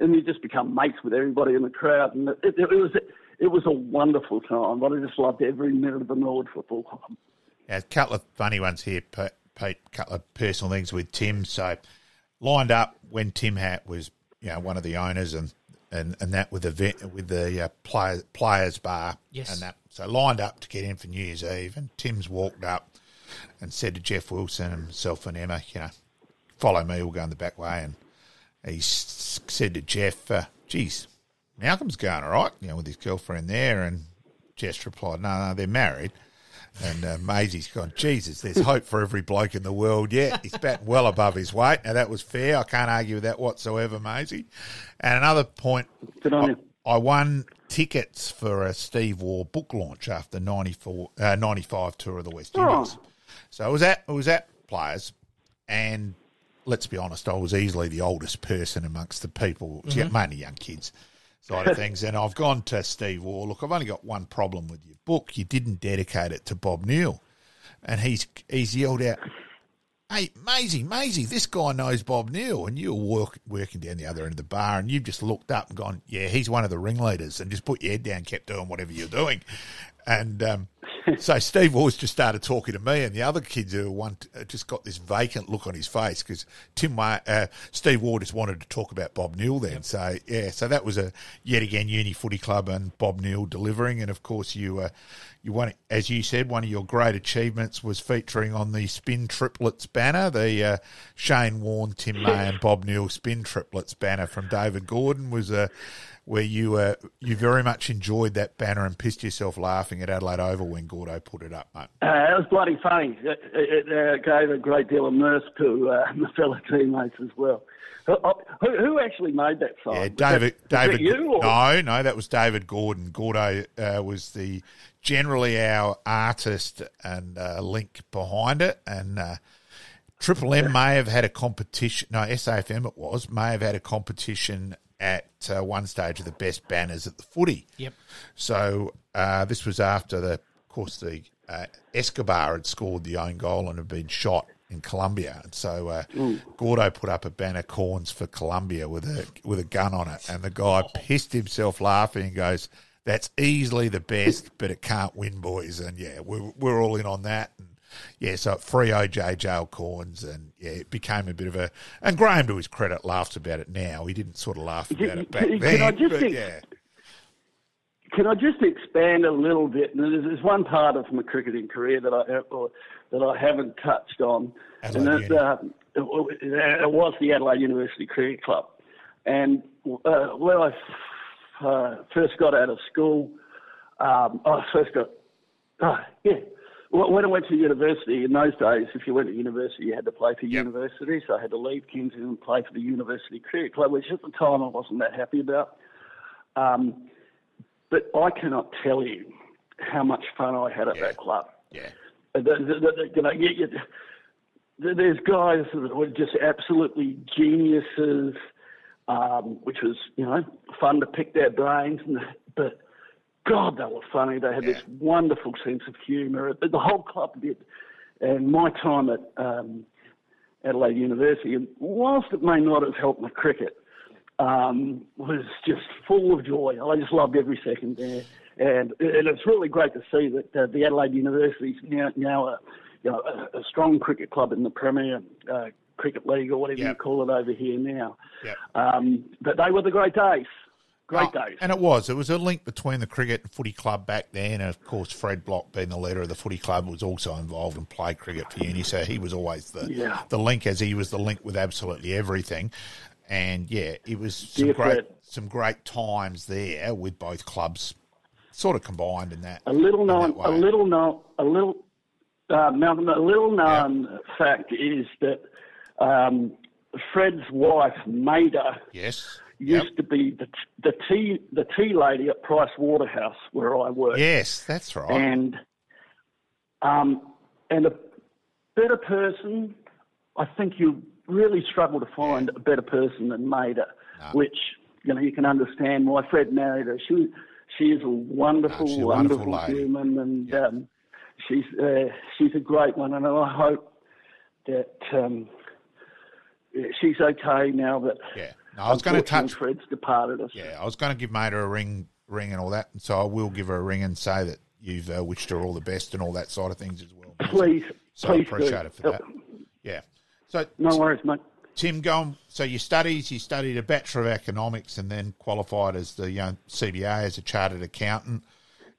And you just become mates with everybody in the crowd, and it, it, it was it was a wonderful time. But I just loved every minute of the Norwood Football Club. Yeah, a couple of funny ones here, Pete. A couple of personal things with Tim. So lined up when Tim Hatt was, you know, one of the owners, and and, and that with the with the uh, player, players bar, yes, and that. So lined up to get in for New Year's Eve, and Tim's walked up and said to Jeff Wilson and himself and Emma, you know, "Follow me, we'll go in the back way." And he said to Jeff, uh, "Geez, Malcolm's going all right, you know, with his girlfriend there." And Jeff replied, "No, no, they're married." And uh, Maisie's gone, "Jesus, there's hope for every bloke in the world yet. He's batting well above his weight." Now, that was fair. I can't argue with that whatsoever, Maisie. And another point, I, I won tickets for a Steve Waugh book launch after ninety-four, uh, ninety-five tour of the West oh. Indies. So it was at, it was at Players, and let's be honest, I was easily the oldest person amongst the people, mm-hmm. mainly young kids side of things. And I've gone to Steve Waugh, "Look, I've only got one problem with your book. You didn't dedicate it to Bob Newell." And he's he's yelled out, "Hey, Maisie, Maisie, this guy knows Bob Newell." And you were work, working down the other end of the bar, and you've just looked up and gone, "Yeah, he's one of the ringleaders," and just put your head down, kept doing whatever you're doing. And um, So Steve Wall's just started talking to me, and the other kids who won just got this vacant look on his face because Tim May, uh, Steve Waugh just wanted to talk about Bob Neill then. Yep. So, yeah, so that was a yet again Uni Footy Club and Bob Neill delivering. And, of course, you, uh, you won, as you said, one of your great achievements was featuring on the Spin Triplets banner, the uh, Shane Warne, Tim May and Bob Neill Spin Triplets banner from David Gordon was a... Uh, where you uh, you very much enjoyed that banner and pissed yourself laughing at Adelaide Oval when Gordo put it up, mate. Uh, it was bloody funny. It, it uh, gave a great deal of mirth to uh, my fellow teammates as well. Who, who actually made that sign? Yeah, David. Was that, David. Was that you, or? No, no, that was David Gordon. Gordo uh, was the generally our artist and uh, link behind it, and. Uh, Triple M may have had a competition. No, S A F M it was may have had a competition at uh, one stage of the best banners at the footy. Yep. So uh, this was after the, of course, the uh, Escobar had scored the own goal and had been shot in Colombia, and so uh, Gordo put up a banner, "Corns for Colombia," with a with a gun on it, and the guy pissed himself laughing and goes, "That's easily the best, but it can't win, boys." And yeah, we're we're all in on that. And, yeah, so free O J Jail Corns, and yeah, it became a bit of a. And Graham, to his credit, laughs about it now. He didn't sort of laugh about can, it back can then. I just but, ex- yeah. Can I just expand a little bit? And there's, there's one part of my cricketing career that I or, that I haven't touched on, Adelaide and that, uh, it was the Adelaide University Cricket Club. And uh, when I f- uh, first got out of school, um, I first got oh, yeah. When I went to university, in those days, if you went to university, you had to play for yep. university. So I had to leave Kensington and play for the University Cricket Club, which at the time I wasn't that happy about. Um, but I cannot tell you how much fun I had at yeah. that club. Yeah. The, the, the, you know, you, you, the, there's guys that were just absolutely geniuses, um, which was, you know, fun to pick their brains. And, but... God, they were funny. They had yeah. this wonderful sense of humour. The whole club did. And my time at um, Adelaide University, and whilst it may not have helped my cricket, um, was just full of joy. I just loved every second there. And, and it's really great to see that uh, the Adelaide University is now, now a, you know, a, a strong cricket club in the Premier uh, Cricket League or whatever yep. you call it over here now. Yep. Um, but they were the great days. Great days. Oh, and it was. It was a link between the cricket and footy club back then. And, of course, Fred Block, being the leader of the footy club, was also involved and played cricket for uni. So he was always the yeah. the link, as he was the link with absolutely everything. And, yeah, it was some Dear great Fred. some great times there with both clubs sort of combined in that. A little known, a little known, a little, uh, Malcolm, a little known yeah. fact is that um, Fred's wife, Maida, yes. Used yep. to be the the tea the tea lady at Price Waterhouse where I worked. Yes, that's right. And um and a better person, I think you really struggle to find yeah. a better person than Maida, no. which you know you can understand why Fred married her. She she is a wonderful, no, a wonderful, wonderful human, and yeah. um, she's uh, she's a great one. And I hope that um, she's okay now. That yeah. No, I was going to touch. Fred's departed us. Yeah, I was going to give Maida a ring, ring, and all that, and so I will give her a ring and say that you've uh, wished her all the best and all that side of things as well. Please, so please I appreciate do. it for Help. that. Yeah. So no worries, mate. Tim, going so your studies. You studied a Bachelor of Economics and then qualified as the you know, C B A as a chartered accountant,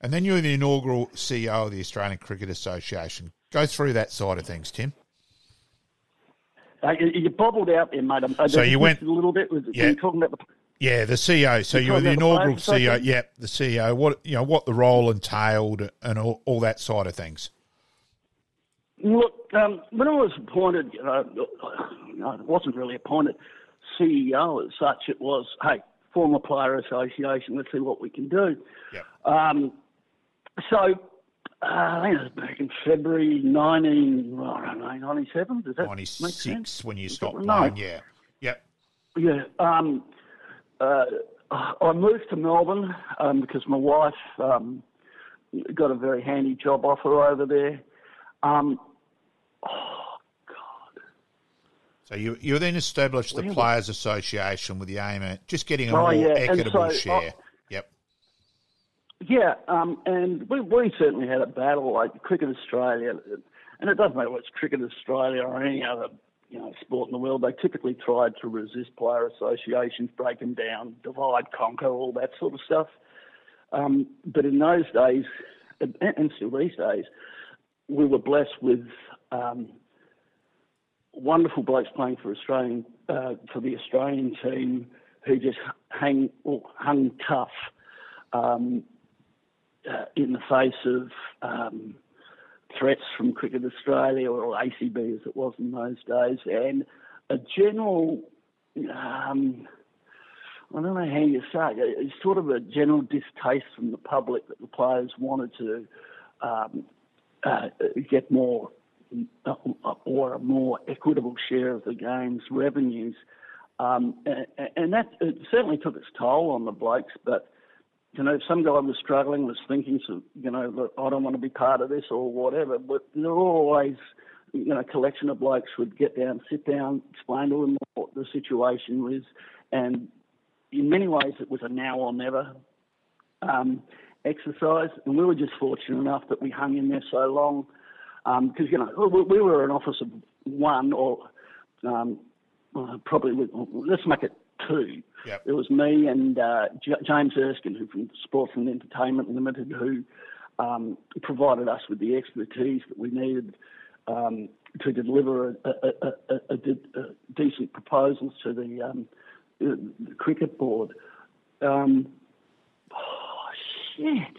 and then you were the inaugural C E O of the Australian Cricket Association. Go through that side of things, Tim. Uh, you, you bobbled out there, mate. Uh, so you went a little bit. Was it, yeah, you talking about the yeah the C E O. So you were the inaugural the C E O. Yeah, the C E O. What you know, what the role entailed, and all, all that side of things. Look, um, when I was appointed, you know, I wasn't really appointed C E O as such. It was, hey, form a player association. Let's see what we can do. Yeah. Um, so. Uh, I think it was back in February nineteen, well, I don't know, ninety-seven. Does that ninety-six make sense? When you stopped playing, yeah, yep, yeah. Um, uh, I moved to Melbourne um, because my wife um, got a very handy job offer over there. Um, oh God! So you you then established the really? Players Association with the aim at just getting a oh, more yeah. equitable so share. I, yep. Yeah, um, and we, we certainly had a battle, like Cricket Australia, and it doesn't matter whether it's Cricket Australia or any other, you know, sport in the world. They typically tried to resist player associations, break them down, divide, conquer, all that sort of stuff. Um, but in those days, and still these days, we were blessed with um, wonderful blokes playing for Australian uh, for the Australian team who just hang or hung tough um, uh, in the face of um, threats from Cricket Australia, or A C B as it was in those days, and a general, um, I don't know how you say it, sort of a general distaste from the public that the players wanted to um, uh, get more uh, or a more equitable share of the game's revenues. Um, and, and that it certainly took its toll on the blokes, but you know, if some guy was struggling, was thinking, so, you know, look, I don't want to be part of this or whatever, but there were always, you know, a collection of blokes would get down, sit down, explain to them what the situation was. And in many ways, it was a now or never um, exercise. And we were just fortunate enough that we hung in there so long because, um, you know, we, we were an office of one or um, probably, let's make it, two. Yep. It was me and uh, J- James Erskine, who from Sports and Entertainment Limited, who um, provided us with the expertise that we needed um, to deliver a, a, a, a, a, a decent proposal to the, um, the, the cricket board. Um, oh, shit.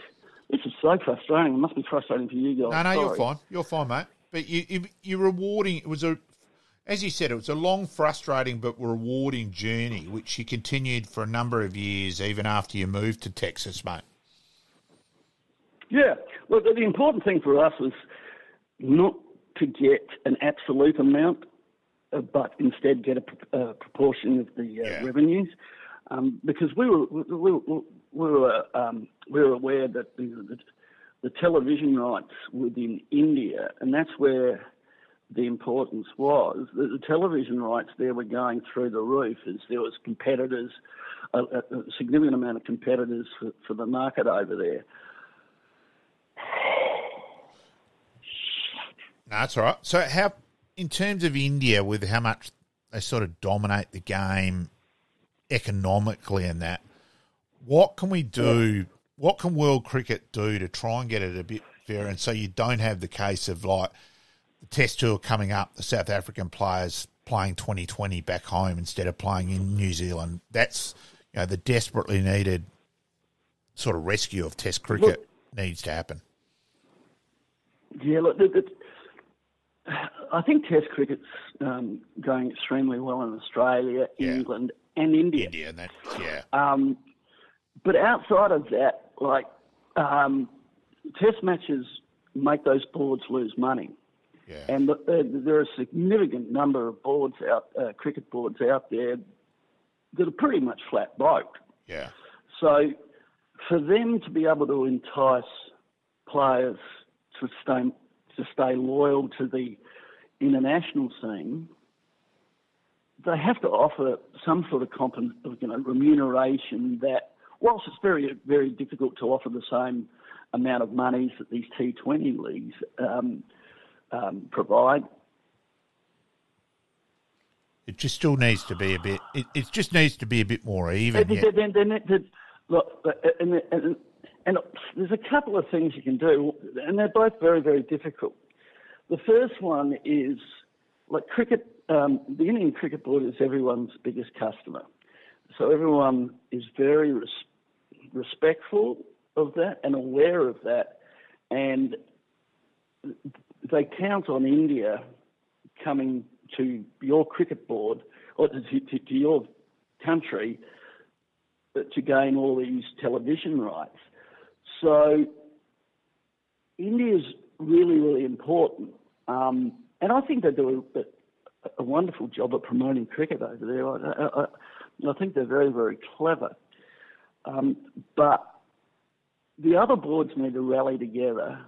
This is so frustrating. It must be frustrating for you guys. No, no, Sorry. You're fine. You're fine, mate. But you, you, you're rewarding. It was a... As you said, it was a long, frustrating but rewarding journey, which you continued for a number of years, even after you moved to Texas, mate. Yeah. Well, the important thing for us was not to get an absolute amount, but instead get a, a proportion of the uh, yeah. revenues, um, because we were we were we were, um, we were aware that the, the, the television rights within India, and that's where the importance was that the television rights there were going through the roof, as there was competitors, a, a significant amount of competitors for, for the market over there. No, that's all right. So how, in terms of India, with how much they sort of dominate the game economically and that, what can we do, what can world cricket do to try and get it a bit fairer, and so you don't have the case of like, the test tour coming up, the South African players playing twenty twenty back home instead of playing in New Zealand. That's, you know, the desperately needed sort of rescue of test cricket look, needs to happen. Yeah, look, it, it, I think test cricket's um, going extremely well in Australia, yeah. England and India. India, and that, yeah. Um, but outside of that, like, um, test matches make those boards lose money. Yeah. And the, uh, there are a significant number of boards out, uh, cricket boards out there that are pretty much flat broke. Yeah. So for them to be able to entice players to stay to stay loyal to the international scene, they have to offer some sort of comp- you know, remuneration that, whilst it's very very difficult to offer the same amount of money that these T twenty leagues Um, Um, provide. It just still needs to be a bit. It, it just needs to be a bit more even. Then, then, then, then, look, and, and, and there's a couple of things you can do, and they're both very, very difficult. The first one is like cricket. Um, the Indian Cricket Board is everyone's biggest customer, so everyone is very res- respectful of that and aware of that, and they count on India coming to your cricket board or to, to, to your country to gain all these television rights. So India's really, really important. Um, and I think they do a, a wonderful job at promoting cricket over there. I, I, I think they're very, very clever. Um, but the other boards need to rally together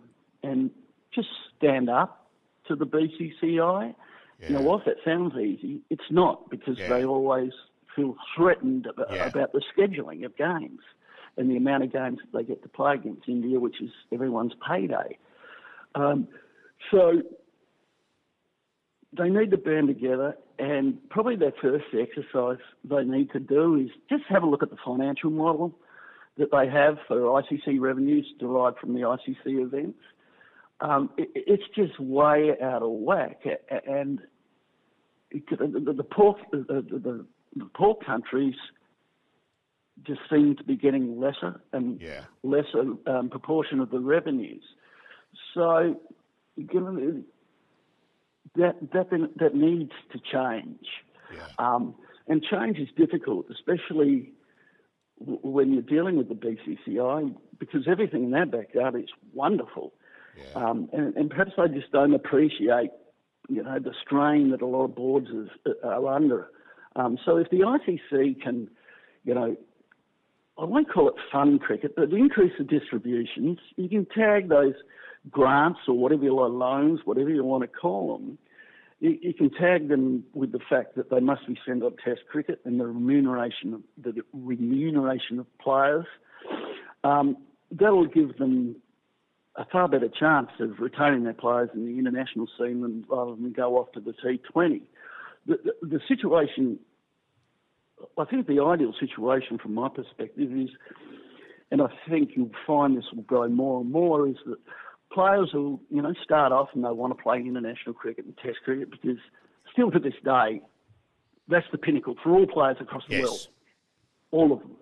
and just stand up to the B C C I. Yeah. You know, whilst that sounds easy, it's not, because yeah. they always feel threatened about, yeah. about the scheduling of games. and the amount of games that they get to play against India, which is everyone's payday. Um, so they need to band together, and probably their first exercise they need to do is just have a look at the financial model that they have for I C C revenues derived from the I C C events. Um, it, it's just way out of whack, and it, the, the, poor, the, the poor countries just seem to be getting lesser and yeah. lesser um, proportion of the revenues. So, given that that that needs to change, yeah. um, and change is difficult, especially when you're dealing with the B C C I, because everything in their backyard is wonderful. Yeah. Um, and, and perhaps I just don't appreciate, you know, the strain that a lot of boards is, are under. Um, so if the I C C can, you know, I won't call it fund cricket, but increase the distributions, you can tag those grants or whatever you like, loans, whatever you want to call them, you, you can tag them with the fact that they must be sent on test cricket and the remuneration of, the remuneration of players. Um, that'll give them a far better chance of retaining their players in the international scene than, rather than go off to the T twenty. The, the, the situation, I think the ideal situation from my perspective is, and I think you'll find this will grow more and more, is that players will, you know, start off and they want to play international cricket and test cricket because still to this day, that's the pinnacle for all players across the yes. world. All of them.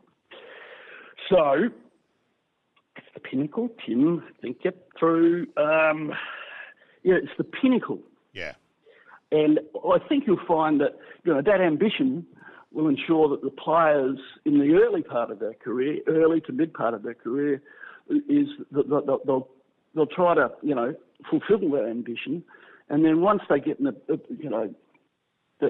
So it's the pinnacle, Tim. Think it through. Um, yeah, it's the pinnacle. Yeah. And I think you'll find that, you know, that ambition will ensure that the players in the early part of their career, early to mid part of their career, is that they'll they'll try to, you know, fulfil their ambition, and then once they get in a, you know, a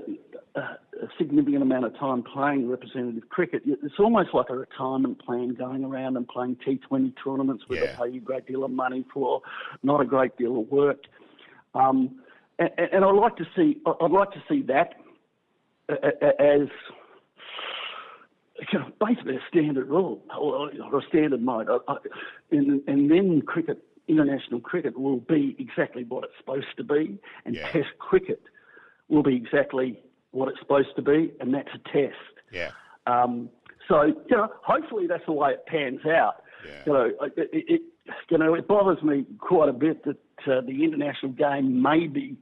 significant amount of time playing representative cricket, it's almost like a retirement plan, going around and playing T twenty tournaments where yeah. they pay you a great deal of money for not a great deal of work. Um, and, and I'd like to see, I'd like to see that as you know, basically a standard rule or a standard mode, and, and then cricket, international cricket, will be exactly what it's supposed to be, and yeah. test cricket will be exactly what it's supposed to be, and that's a test. Yeah. Um, so, you know, hopefully that's the way it pans out. Yeah. You know, it, it, you know, it bothers me quite a bit that uh, the international game may be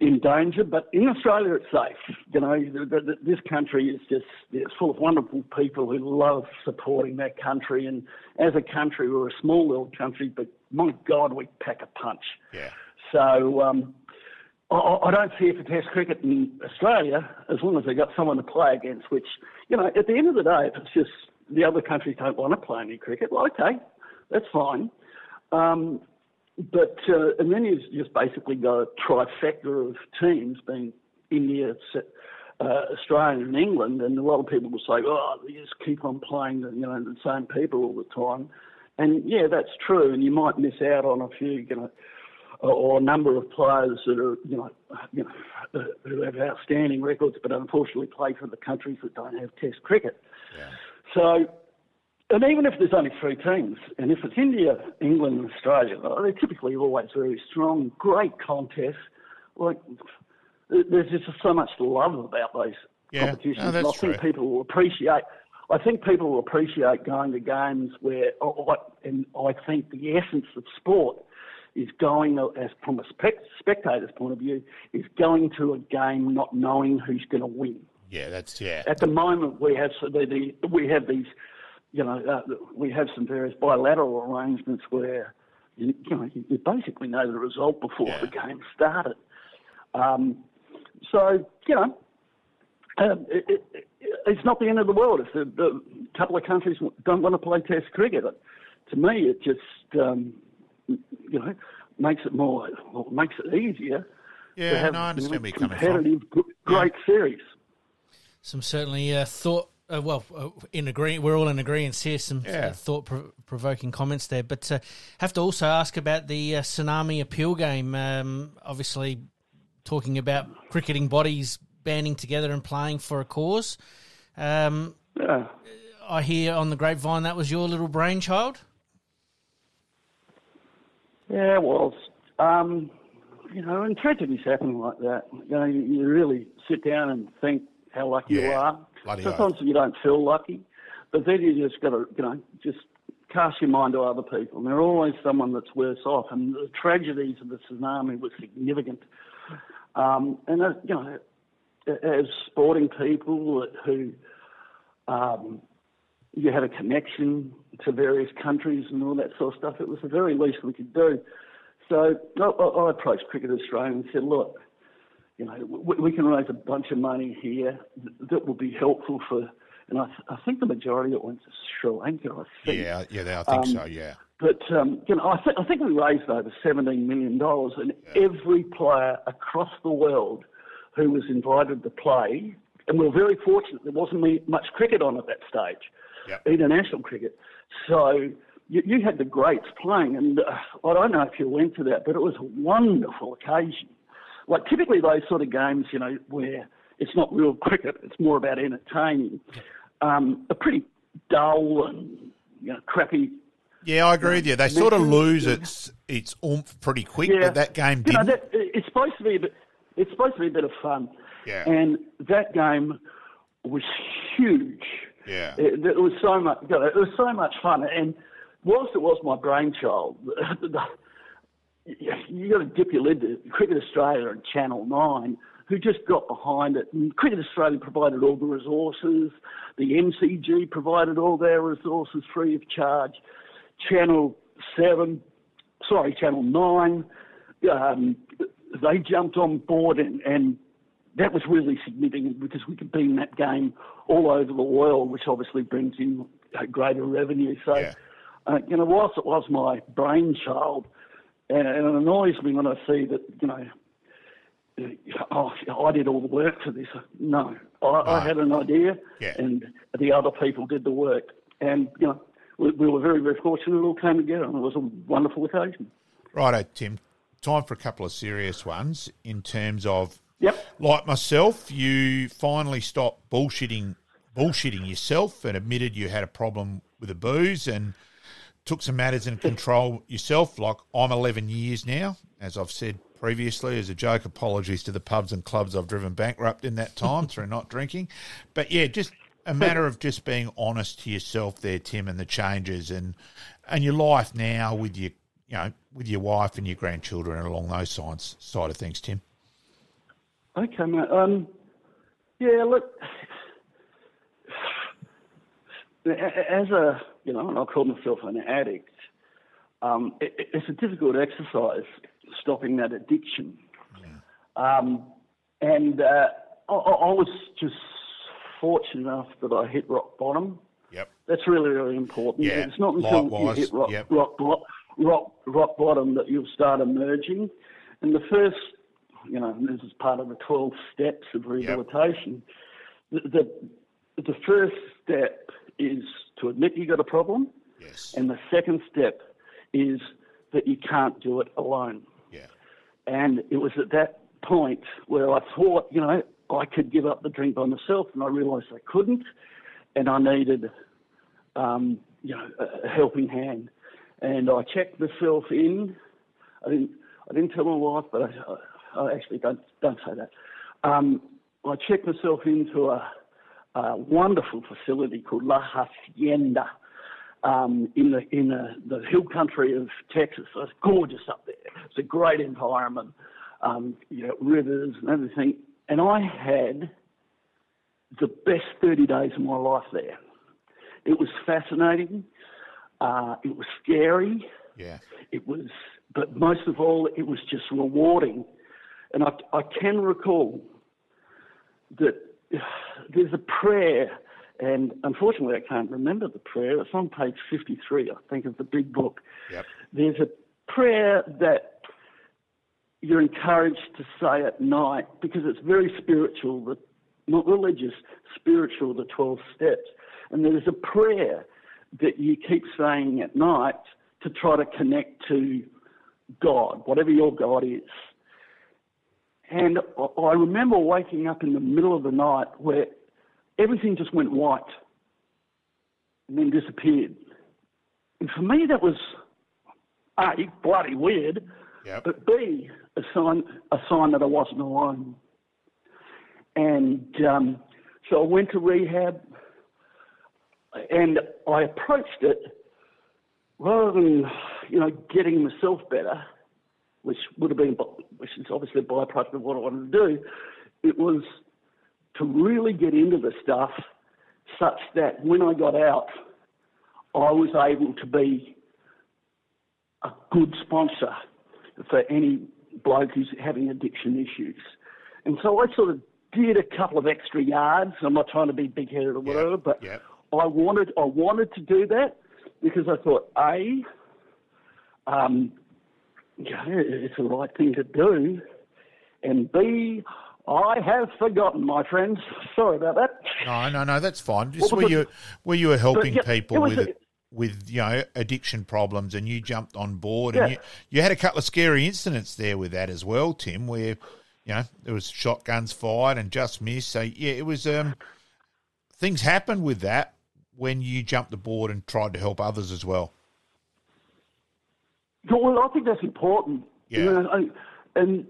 in danger, but in Australia it's safe. You know, the, the, this country is just it's full of wonderful people who love supporting their country, and as a country, we're a small little country, but my God, we pack a punch. Yeah. So, um... I don't see it for test cricket in Australia as long as they've got someone to play against, which, you know, at the end of the day, if it's just the other countries don't want to play any cricket, well, okay, that's fine. Um, but, uh, and then you've just basically got a trifecta of teams being India, uh, Australia and England, and a lot of people will say, oh, they just keep on playing, you know, the same people all the time. And, yeah, that's true, and you might miss out on a few, you know, or a number of players that are, you know, you know, who have outstanding records, but unfortunately play for the countries that don't have Test cricket. Yeah. So, and even if there's only three teams, and if it's India, England, and Australia, they're typically always very strong, great contests. Like, there's just so much love about those yeah. competitions. No, that's I think true. people will appreciate. I think people will appreciate going to games where, and I think the essence of sport is going, as from a spectator's point of view, is going to a game not knowing who's going to win. Yeah, that's yeah. At the moment, we have so the, the, we have these, you know, uh, we have some various bilateral arrangements where you, you know you, you basically know the result before yeah. the game started. Um, so you know, um, it, it, it's not the end of the world if a couple of countries don't want to play Test cricket. To me, it just um, you know, makes it more, well, makes it easier yeah, to have no, I understand you know, where you're competitive, coming from. great yeah. series. Some certainly uh, thought, uh, well, uh, in agree, we're all in agreement here, some yeah. uh, thought-provoking comments there. But uh, have to also ask about the uh, tsunami appeal game, um, obviously talking about cricketing bodies banding together and playing for a cause. Um, yeah. I hear on the grapevine that was your little brainchild. Yeah, it was. Um, you know, and tragedies happen like that. You know, you, you really sit down and think how lucky yeah, you are. Sometimes oath. You don't feel lucky, but then you just got to, you know, just cast your mind to other people. And there's always someone that's worse off. And the tragedies of the tsunami were significant. Um, and, uh, you know, as sporting people who, um, you had a connection to various countries and all that sort of stuff, it was the very least we could do. So I, I approached Cricket Australia and said, look, you know, we, we can raise a bunch of money here that will be helpful for, and I, I think the majority of it went to Sri Lanka, I think. Yeah, yeah, I think um, so, yeah. But, um, you know, I, th- I think we raised over seventeen million dollars, and yeah. every player across the world who was invited to play, and we were very fortunate there wasn't much cricket on at that stage, yep. international cricket. So you, you had the greats playing, and uh, I don't know if you went to that, but it was a wonderful occasion. Like typically those sort of games, you know, where it's not real cricket, it's more about entertaining, um, are pretty dull and, you know, crappy. Yeah, I agree with you. They sort of lose its its oomph pretty quick, yeah. but that game didn't. You know, that, it's supposed to be a bit, it's supposed to be a bit of fun. Yeah. And that game was huge. Yeah. It, it was so much. You know, it was so much fun. And whilst it was my brainchild, you got to dip your lid to Cricket Australia and Channel Nine, who just got behind it. And Cricket Australia provided all the resources. The M C G provided all their resources free of charge. Channel seven, sorry, Channel nine, um, they jumped on board, and, and that was really significant because we could be in that game all over the world, which obviously brings in greater revenue. So, yeah. uh, you know, whilst it was my brainchild, and, and it annoys me when I see that, you know, oh, I did all the work for this. No, I, no. I had an idea, yeah. and the other people did the work. And, you know, we were very, very fortunate. It all came together, and it was a wonderful occasion. Righto, Tim. Time for a couple of serious ones in terms of, yep. like myself, you finally stopped bullshitting, bullshitting yourself and admitted you had a problem with the booze and took some matters in control yourself. Like, I'm eleven years now, as I've said previously, as a joke, apologies to the pubs and clubs I've driven bankrupt in that time through not drinking. But, yeah, just... a matter of just being honest to yourself there, Tim, and the changes and and your life now with your you know with your wife and your grandchildren and along those sides side of things, Tim. Okay, mate. Um, yeah, look, as a you know, and I call myself an addict. Um, it, it's a difficult exercise stopping that addiction, yeah. um, and uh, I, I was just. fortunate enough that I hit rock bottom. Yep. That's really, really important. Yeah. It's not until Likewise. you hit rock, yep. rock, rock, rock, rock bottom that you'll start emerging. And the first, you know, and this is part of the twelve steps of rehabilitation. Yep. The, the the first step is to admit you've got a problem. Yes. And the second step is that you can't do it alone. Yeah. And it was at that point where I thought, you know, I could give up the drink by myself, and I realised I couldn't, and I needed, um, you know, a helping hand. And I checked myself in. I didn't, I didn't tell my wife, but I, I actually don't don't say that. Um, I checked myself into a, a wonderful facility called La Hacienda um, in the in the, the hill country of Texas. So it's gorgeous up there. It's a great environment, um, you know, rivers and everything. And I had the best thirty days of my life there. It was fascinating. Uh, it was scary. Yeah. It was, but most of all, it was just rewarding. And I, I can recall that there's a prayer, and unfortunately, I can't remember the prayer. It's on page fifty-three, I think, of the big book. Yep. There's a prayer that you're encouraged to say at night because it's very spiritual, but not religious, spiritual, the twelve steps. And there's a prayer that you keep saying at night to try to connect to God, whatever your God is. And I remember waking up in the middle of the night where everything just went white. and then disappeared. And for me, that was, A, bloody weird, yep. but B, a sign, a sign that I wasn't alone. And um, so I went to rehab and I approached it rather than, you know, getting myself better, which would have been, which is obviously a byproduct of what I wanted to do, it was to really get into the stuff such that when I got out, I was able to be a good sponsor for any bloke who's having addiction issues. And so I sort of did a couple of extra yards. I'm not trying to be big-headed or whatever, yep, but yep. I wanted I wanted to do that because I thought, A, um, yeah, it's the right thing to do, and B, I have forgotten, my friends. Sorry about that. No, no, no, that's fine. Just well, were you were you helping yeah, people with a, with you know addiction problems, and you jumped on board, yeah. and you, you had a couple of scary incidents there with that as well, Tim, where you know there was shotguns fired and just missed. So yeah, it was um, things happened with that when you jumped aboard and tried to help others as well. Well, I think that's important. Yeah, you know, I, and.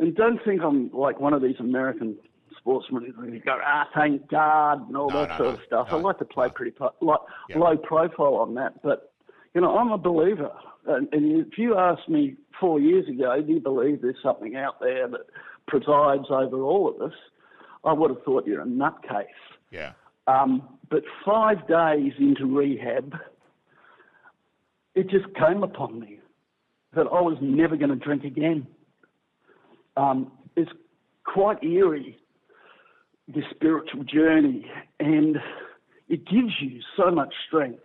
And don't think I'm like one of these American sportsmen who go, ah, thank God, and all no, that no, sort no, of stuff. No, I like to play no. pretty po- like, yep. low profile on that. But, you know, I'm a believer. And, and if you asked me four years ago, do you believe there's something out there that presides over all of us, I would have thought you're a nutcase. Yeah. Um, but five days into rehab, it just came upon me that I was never going to drink again. Um, it's quite eerie, this spiritual journey, and it gives you so much strength.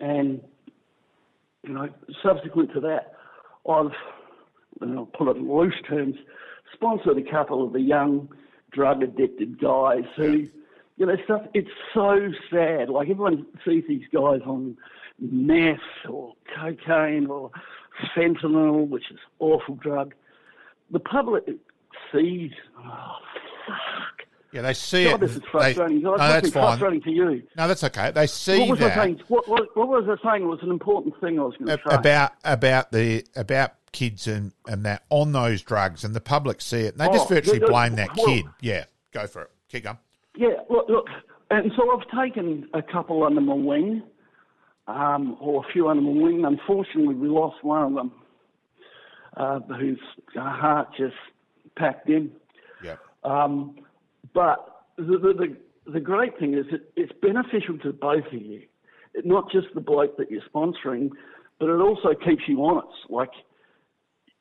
And, you know, subsequent to that, I've, and I'll put it in loose terms, sponsored a couple of the young drug-addicted guys who, you know, stuff. It's so sad. Like, everyone sees these guys on meth or cocaine or fentanyl, which is an awful drug. The public sees, oh, fuck. Yeah, they see God, it. This is frustrating. They, no, that's fine. Frustrating to you. No, that's okay. They see what was that. I saying? What, what, what was I saying was an important thing I was going to say. About, about, the, about kids and, and that on those drugs, and the public see it. And they oh, just virtually they, they, blame that well, kid. Yeah, go for it. Keep going. Yeah, look, look. And so I've taken a couple under my wing, um, or a few under my wing. Unfortunately, we lost one of them. Uh, whose heart just packed in. Yeah. Um, but the, the the great thing is it, it's beneficial to both of you, it, not just the bloke that you're sponsoring, but it also keeps you honest. Like,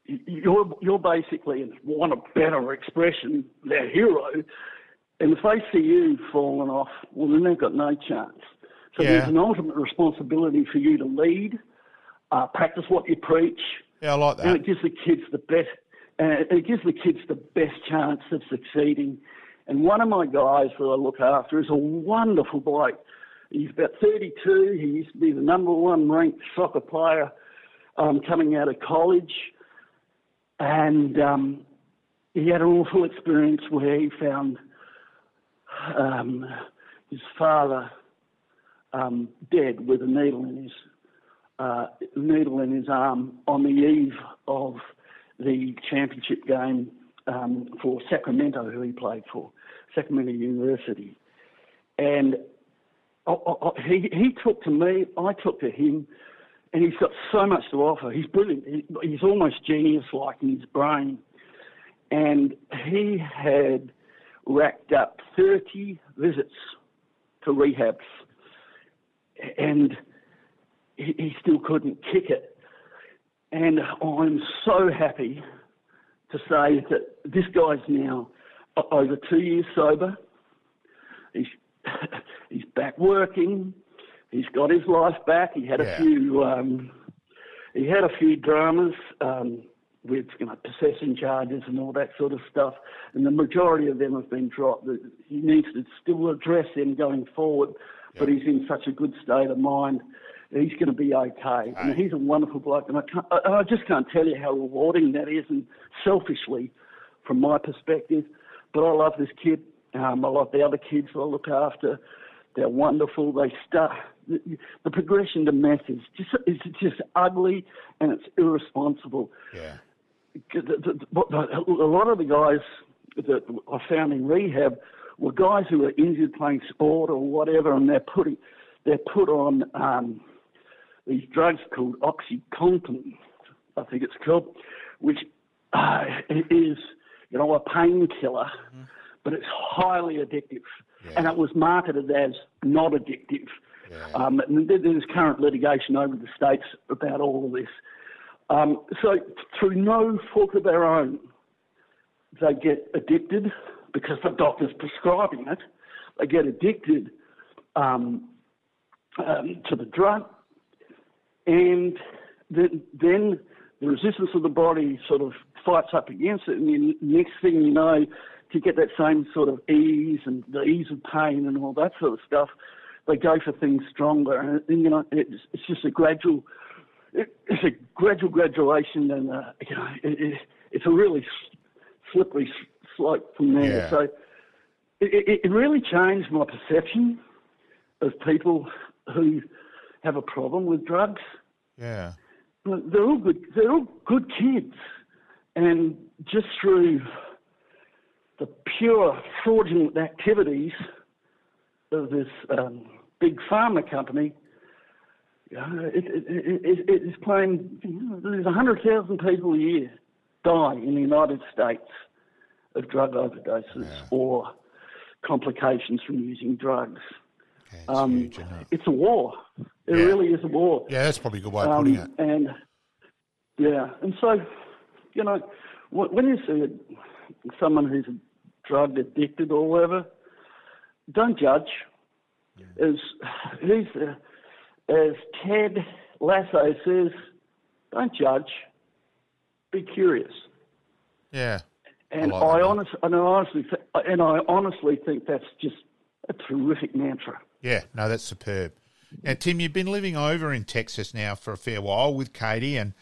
you're you're basically, want a better expression, their hero, and if they see you falling off, well, then they've got no chance. So yeah. there's an ultimate responsibility for you to lead, uh, practice what you preach. Yeah, I like that. And it gives the kids the best. Uh, it gives the kids the best chance of succeeding. And one of my guys that I look after is a wonderful bloke. He's about thirty-two. He used to be the number one ranked soccer player um, coming out of college, and um, he had an awful experience where he found um, his father um, dead with a needle in his. Uh, needle in his arm on the eve of the championship game um, for Sacramento, who he played for, Sacramento University. And I, I, he, he took to me, I took to him, and he's got so much to offer. He's brilliant. He, he's almost genius-like in his brain. And he had racked up thirty visits to rehabs. And he still couldn't kick it. And I'm so happy to say that this guy's now over two years sober. He's he's back working. He's got his life back. He had yeah. a few um, he had a few dramas um, with you know possession charges and all that sort of stuff. And the majority of them have been dropped. He needs to still address them going forward, yeah. but he's in such a good state of mind. He's going to be okay. And he's a wonderful bloke. And I, can't, I, I just can't tell you how rewarding that is, and selfishly from my perspective. But I love this kid. Um, I love the other kids that I look after. They're wonderful. They start, the progression to math is just, is just ugly and it's irresponsible. Yeah. A lot of the guys that I found in rehab were guys who were injured playing sport or whatever, and they're putting, they're put on um, these drugs called OxyContin, I think it's called, which uh, is, you know, a painkiller, mm-hmm. but it's highly addictive. Yeah. And it was marketed as not addictive. Yeah. Um, and there's current litigation over the States about all of this. Um, so through no fault of their own, they get addicted because the doctor's prescribing it. They get addicted um, um, to the drug, and then, then the resistance of the body sort of fights up against it, and the next thing you know, to get that same sort of ease and the ease of pain and all that sort of stuff, they go for things stronger. And, and you know, it's, it's just a gradual, it, it's a gradual graduation, and uh, you know, it, it, it's a really slippery slope from there. Yeah. So it, it really changed my perception of people who have a problem with drugs. Yeah, they're all good. They're all good kids, and just through the pure fraudulent activities of this um, big pharma company, you know, it, it, it, it's claimed, you know, there's one hundred thousand people a year die in the United States of drug overdoses yeah. or complications from using drugs. Yeah, it's, um, huge, isn't it? It's a war. It yeah. really is a war. Yeah, that's probably a good way of putting um, it. And, yeah, and so, you know, when you see it, someone who's drug addicted or whatever, don't judge. Yeah. As he's, uh, as Ted Lasso says, don't judge. Be curious. Yeah. And I, like I honestly, and I honestly, th- and I honestly think that's just a terrific mantra. Yeah. No, that's superb. Now, Tim, you've been living over in Texas now for a fair while with Katie and.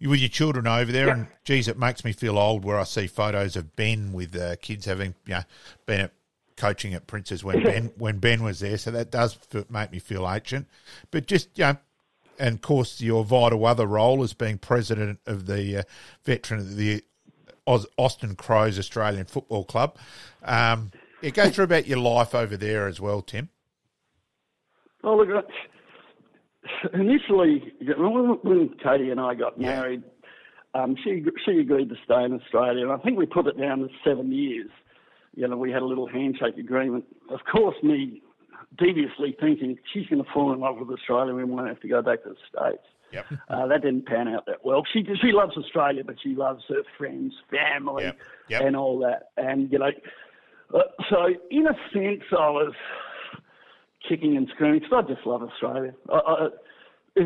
With your children over there, yeah. and geez, it makes me feel old where I see photos of Ben with uh, kids having, you know, been at, coaching at Prince's when Ben when Ben was there. So that does make me feel ancient. But just, you know, and of course your vital other role as being president of the uh, veteran of the Austin Crows Australian Football Club. Um, yeah, go through about your life over there as well, Tim. Oh, look at that. Initially, when Katie and I got married, um, she she agreed to stay in Australia, and I think we put it down to seven years. You know, we had a little handshake agreement. Of course, me deviously thinking she's going to fall in love with Australia and we won't have to go back to the States. Yep. Uh, that didn't pan out that well. She she loves Australia, but she loves her friends, family, yep. Yep. and all that. And you know, so in a sense, I was. Kicking and screaming, because I just love Australia. I, I,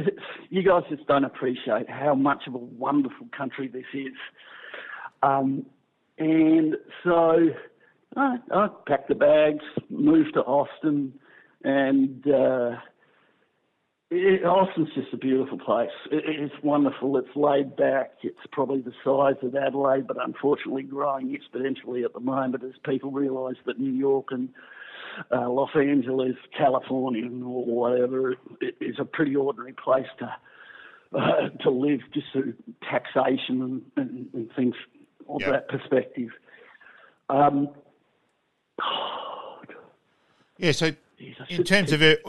you guys just don't appreciate how much of a wonderful country this is. Um, and so I, I packed the bags, moved to Austin, and uh, it, Austin's just a beautiful place. It, it's wonderful. It's laid back. It's probably the size of Adelaide, but unfortunately growing exponentially at the moment as people realise that New York and Uh, Los Angeles, California, or whatever, it is a pretty ordinary place to uh, to live, just through taxation and, and, and things of yep. that perspective. Um, God. Yeah. So, Jeez, in terms t- of it,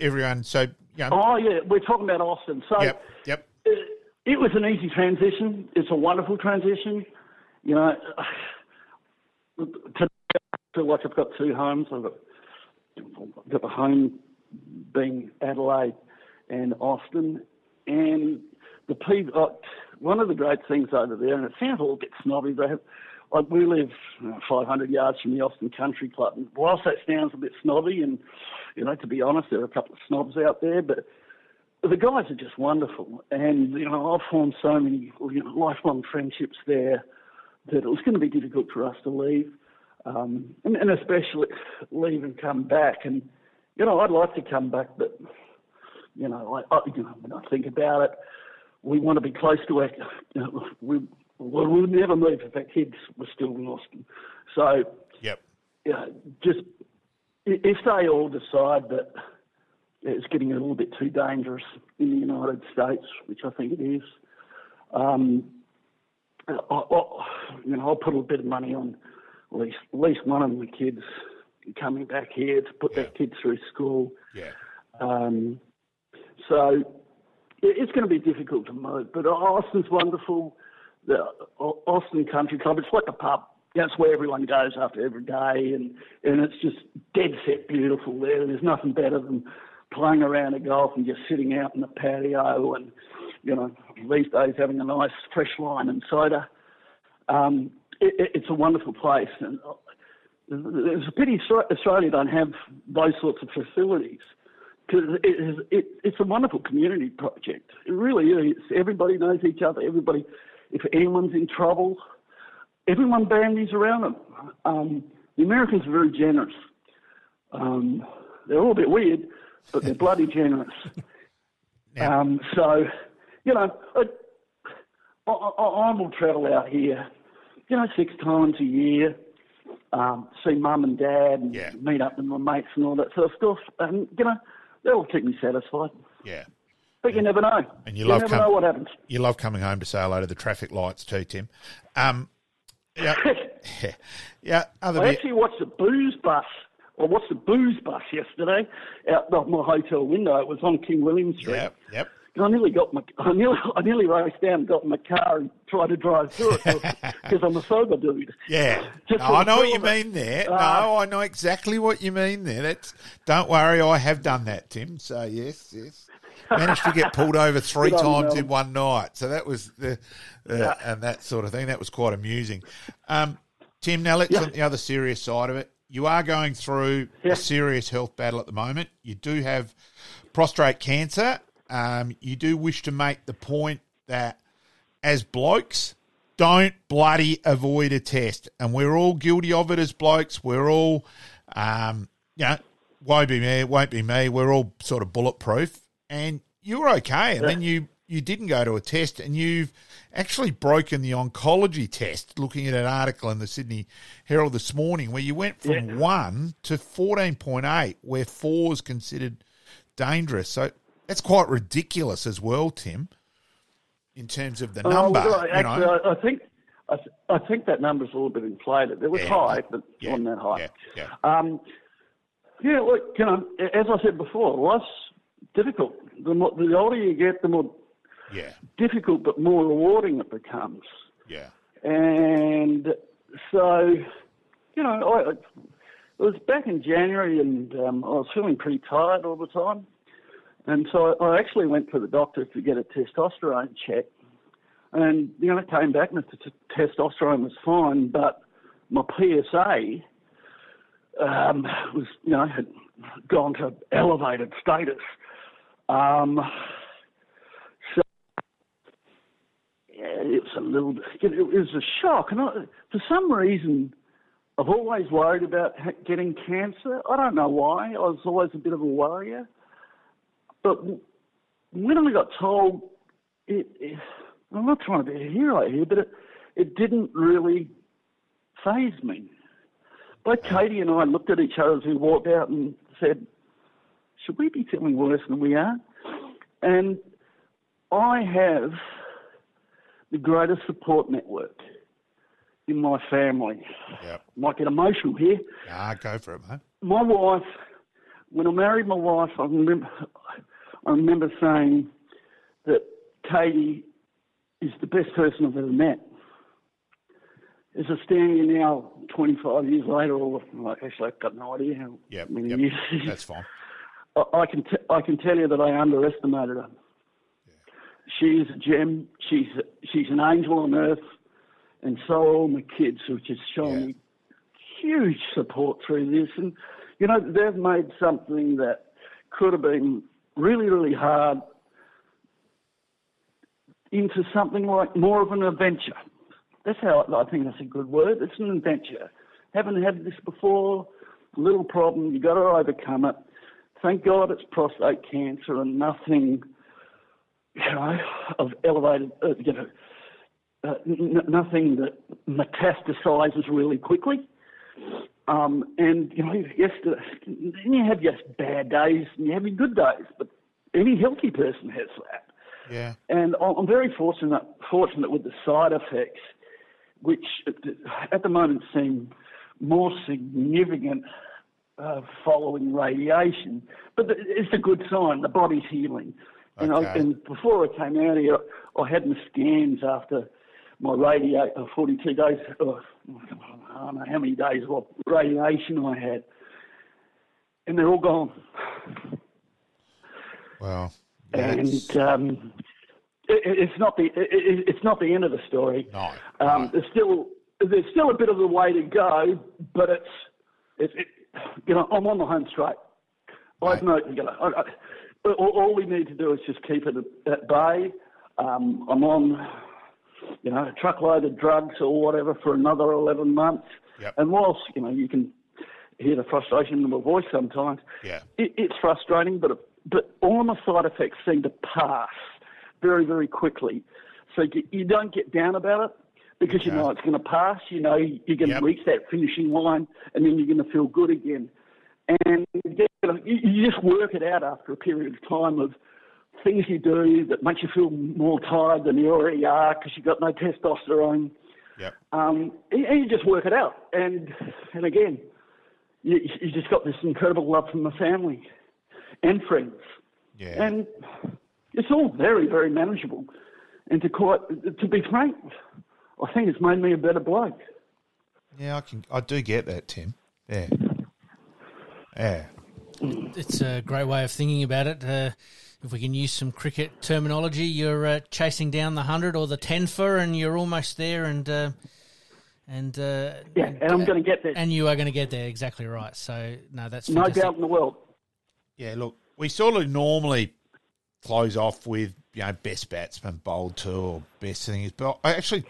everyone, yeah. so yeah. Oh yeah, we're talking about Austin. So, yep. Yep. It, it was an easy transition. It's a wonderful transition. You know, to. I feel like I've got two homes. I've got, I've got the home being Adelaide and Austin. And the people, one of the great things over there, and it sounds a little bit snobby, but like we live five hundred yards from the Austin Country Club. And whilst that sounds a bit snobby, and, you know, to be honest, there are a couple of snobs out there, but the guys are just wonderful. And, you know, I've formed so many you know, lifelong friendships there that it was going to be difficult for us to leave. Um, and, and especially leave and come back. And, you know, I'd like to come back, but, you know, I, I, you know when I think about it, we want to be close to our, you know, we, well, we'll never move if our kids were still in Austin. So, yep. you know, just if they all decide that it's getting a little bit too dangerous in the United States, which I think it is, um, I, I, you know, I'll put a bit of money on at least, at least one of the kids coming back here to put yeah. their kids through school. Yeah. Um, so it's going to be difficult to move, but Austin's wonderful. The Austin Country Club, it's like a pub. That's where everyone goes after every day, and, and it's just dead set beautiful there. There's nothing better than playing around a golf and just sitting out in the patio and, you know, these days having a nice fresh wine and soda. Um, it, it's a wonderful place, and it's a pity Australia don't have those sorts of facilities, because it it, it's a wonderful community project. It really is. Everybody knows each other. Everybody, if anyone's in trouble, everyone bandies around them. Um, the Americans are very generous. Um, they're all a bit weird, but they're bloody generous. Now, um, so, you know, I, I, I will travel out here, you know, six times a year, um, see mum and dad, and yeah. meet up with my mates and all that sort of stuff. And, you know, that'll keep me satisfied. Yeah. But you never know. And you, you love never com- know what happens. You love coming home to say hello to the traffic lights too, Tim. Um, yeah, yeah, yeah. Other I bit- actually watched the booze bus. I watched the booze bus yesterday out of my hotel window. It was on King William Street. Yep, yep. I nearly got my, I nearly, I nearly raced down, and got in my car, and tried to drive through it because I'm a sober dude. Yeah, no, I know what you mean there. Uh, no, I know exactly what you mean there. That's. Don't worry, I have done that, Tim. So yes, yes. Managed to get pulled over three times in one night. So that was the uh, yeah. and that sort of thing. That was quite amusing. Um, Tim, now let's yeah. on the other serious side of it. You are going through yeah. a serious health battle at the moment. You do have prostate cancer. Um, you do wish to make the point that as blokes, don't bloody avoid a test. And we're all guilty of it as blokes. We're all, um, you know, won't be me, won't be me. We're all sort of bulletproof. And you were okay. And yeah. then you, you didn't go to a test, and you've actually broken the oncology test, looking at an article in the Sydney Herald this morning where you went from yeah. one to fourteen point eight, where four is considered dangerous. So that's quite ridiculous as well, Tim, in terms of the number. Uh, well, actually, you know. I think I, th- I think that number's a little bit inflated. It was yeah, high, but yeah, not that high. Yeah, yeah. Um, yeah, look, you know, as I said before, life's difficult. The, more, the older you get, the more yeah. difficult but more rewarding it becomes. Yeah. And so, you know, I, it was back in January, and um, I was feeling pretty tired all the time. And so I actually went to the doctor to get a testosterone check. And, you know, it came back and the testosterone was fine, but my P S A um, was, you know, had gone to elevated status. Um, so, yeah, it was a little bit, it was a shock. And I, for some reason, I've always worried about getting cancer. I don't know why. I was always a bit of a worrier. But when I got told, it, it, I'm not trying to be a hero here, but it, it didn't really faze me. But Katie and I looked at each other as we walked out and said, should we be feeling worse than we are? And I have the greatest support network in my family. Yep. Might get emotional here. Nah, go for it, mate. My wife, when I married my wife, I remember... I remember saying that Katie is the best person I've ever met. As I stand here now, twenty-five years later, or actually I've got no idea how yep, many yep. years. That's fine. I can t- I can tell you that I underestimated her. Yeah. She's a gem. She's a, she's an angel on earth, and so are all my kids, which has shown yeah. me huge support through this. And you know, they've made something that could have been really, really hard into something like more of an adventure. That's how I think that's a good word. It's an adventure. Haven't had this before. Little problem. You've got to overcome it. Thank God it's prostate cancer and nothing, you know, of elevated, uh, you know, uh, n- nothing that metastasizes really quickly. Um, and, you know, yesterday, you have your bad days and you have your good days, but any healthy person has that. Yeah. And I'm very fortunate, fortunate with the side effects, which at the moment seem more significant uh, following radiation. But it's a good sign. The body's healing. Okay. And, I, and before I came out here, I had my scans after my radiation, uh, forty-two days, oh, I don't know how many days of radiation I had. And they're all gone. Wow. That's... And um, it, it's not the it, it's not the end of the story. No. Um, no. There's still there's still a bit of a way to go, but it's it, it, you know, I'm on the home straight. Right. I've no you know, I, I, all, all we need to do is just keep it at, at bay. Um, I'm on, you know, a truckload of drugs or whatever for another eleven months. Yep. And whilst, you know, you can hear the frustration in my voice sometimes, yeah. it, it's frustrating, but, but all of my side effects seem to pass very, very quickly. So you, you don't get down about it because okay. you know it's going to pass. You know you're going to yep. reach that finishing line and then you're going to feel good again. And you, know, you, you just work it out after a period of time of things you do that makes you feel more tired than you already are because you've got no testosterone. Yeah. Um, and, and you just work it out. And and again, you, you just got this incredible love from the family and friends. Yeah. And it's all very, very manageable. And to quite, to be frank, I think it's made me a better bloke. Yeah, I can. I do get that, Tim. Yeah. Yeah. It's a great way of thinking about it. Uh, If we can use some cricket terminology, you're uh, chasing down the hundred or the ten for, and you're almost there, and uh, and uh, yeah, and, and I'm uh, going to get there, and you are going to get there, exactly right. So no, that's fantastic. No doubt in the world. Yeah, look, we sort of normally close off with you know best batsman bowled to or best things, but I actually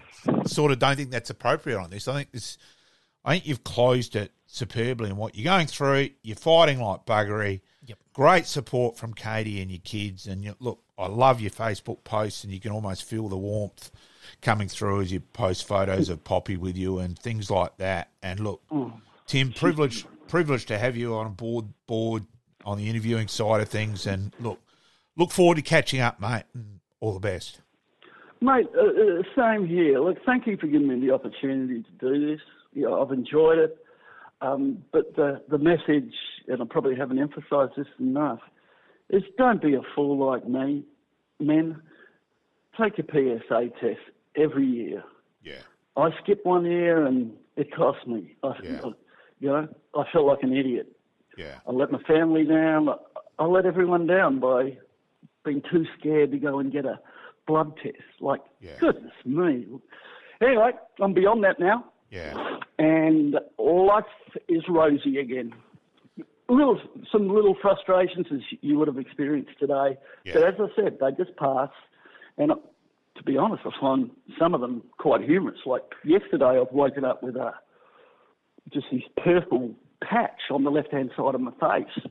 sort of don't think that's appropriate on this. I think this, I think you've closed it superbly in what you're going through. You're fighting like buggery. Yep. Great support from Katie and your kids. And you, look, I love your Facebook posts, and you can almost feel the warmth coming through as you post photos of Poppy with you and things like that. And look, Tim, privileged privileged to have you on board board on the interviewing side of things. And look, look forward to catching up, mate. And all the best, mate. Uh, same here. Look, thank you for giving me the opportunity to do this. Yeah, you know, I've enjoyed it. Um, but the, the message, and I probably haven't emphasised this enough, is don't be a fool like me, men. Take a P S A test every year. Yeah. I skipped one year and it cost me. I, yeah. You know, I felt like an idiot. Yeah. I let my family down. I let everyone down by being too scared to go and get a blood test. Like, yeah. goodness me. Anyway, I'm beyond that now. Yeah, and life is rosy again. Little, some little frustrations as you would have experienced today, yeah. but as I said, they just pass. And to be honest, I find some of them quite humorous. Like yesterday, I've woken up with a just this purple patch on the left-hand side of my face.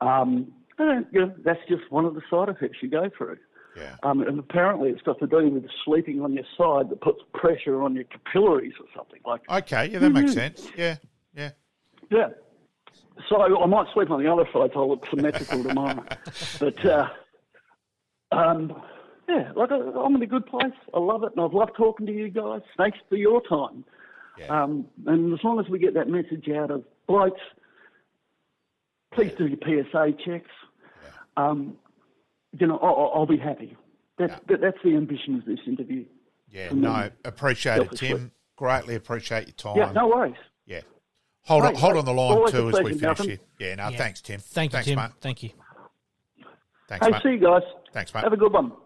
Um, and you know, that's just one of the side effects you go through. Yeah. Um, and apparently it's got to do with sleeping on your side that puts pressure on your capillaries or something like that. Okay, yeah, that mm-hmm. makes sense. Yeah, yeah. Yeah. So I might sleep on the other side so I look symmetrical tomorrow. But, uh, um, yeah, like I, I'm in a good place. I love it, and I've loved talking to you guys. Thanks for your time. Yeah. Um, and as long as we get that message out of blokes, please yeah. do your P S A checks. Yeah. Um You know, I'll, I'll be happy. That's, yeah. that's the ambition of this interview. Yeah, no, appreciate it, Tim. Sweet. Greatly appreciate your time. Yeah, no worries. Yeah. Hold, no, on, hold on the line, too, as we finish here. Yeah, no, yeah. thanks, Tim. Thank you, thanks, Tim. Mate. Thank you. Thanks, hey, mate. See you guys. Thanks, mate. Have a good one.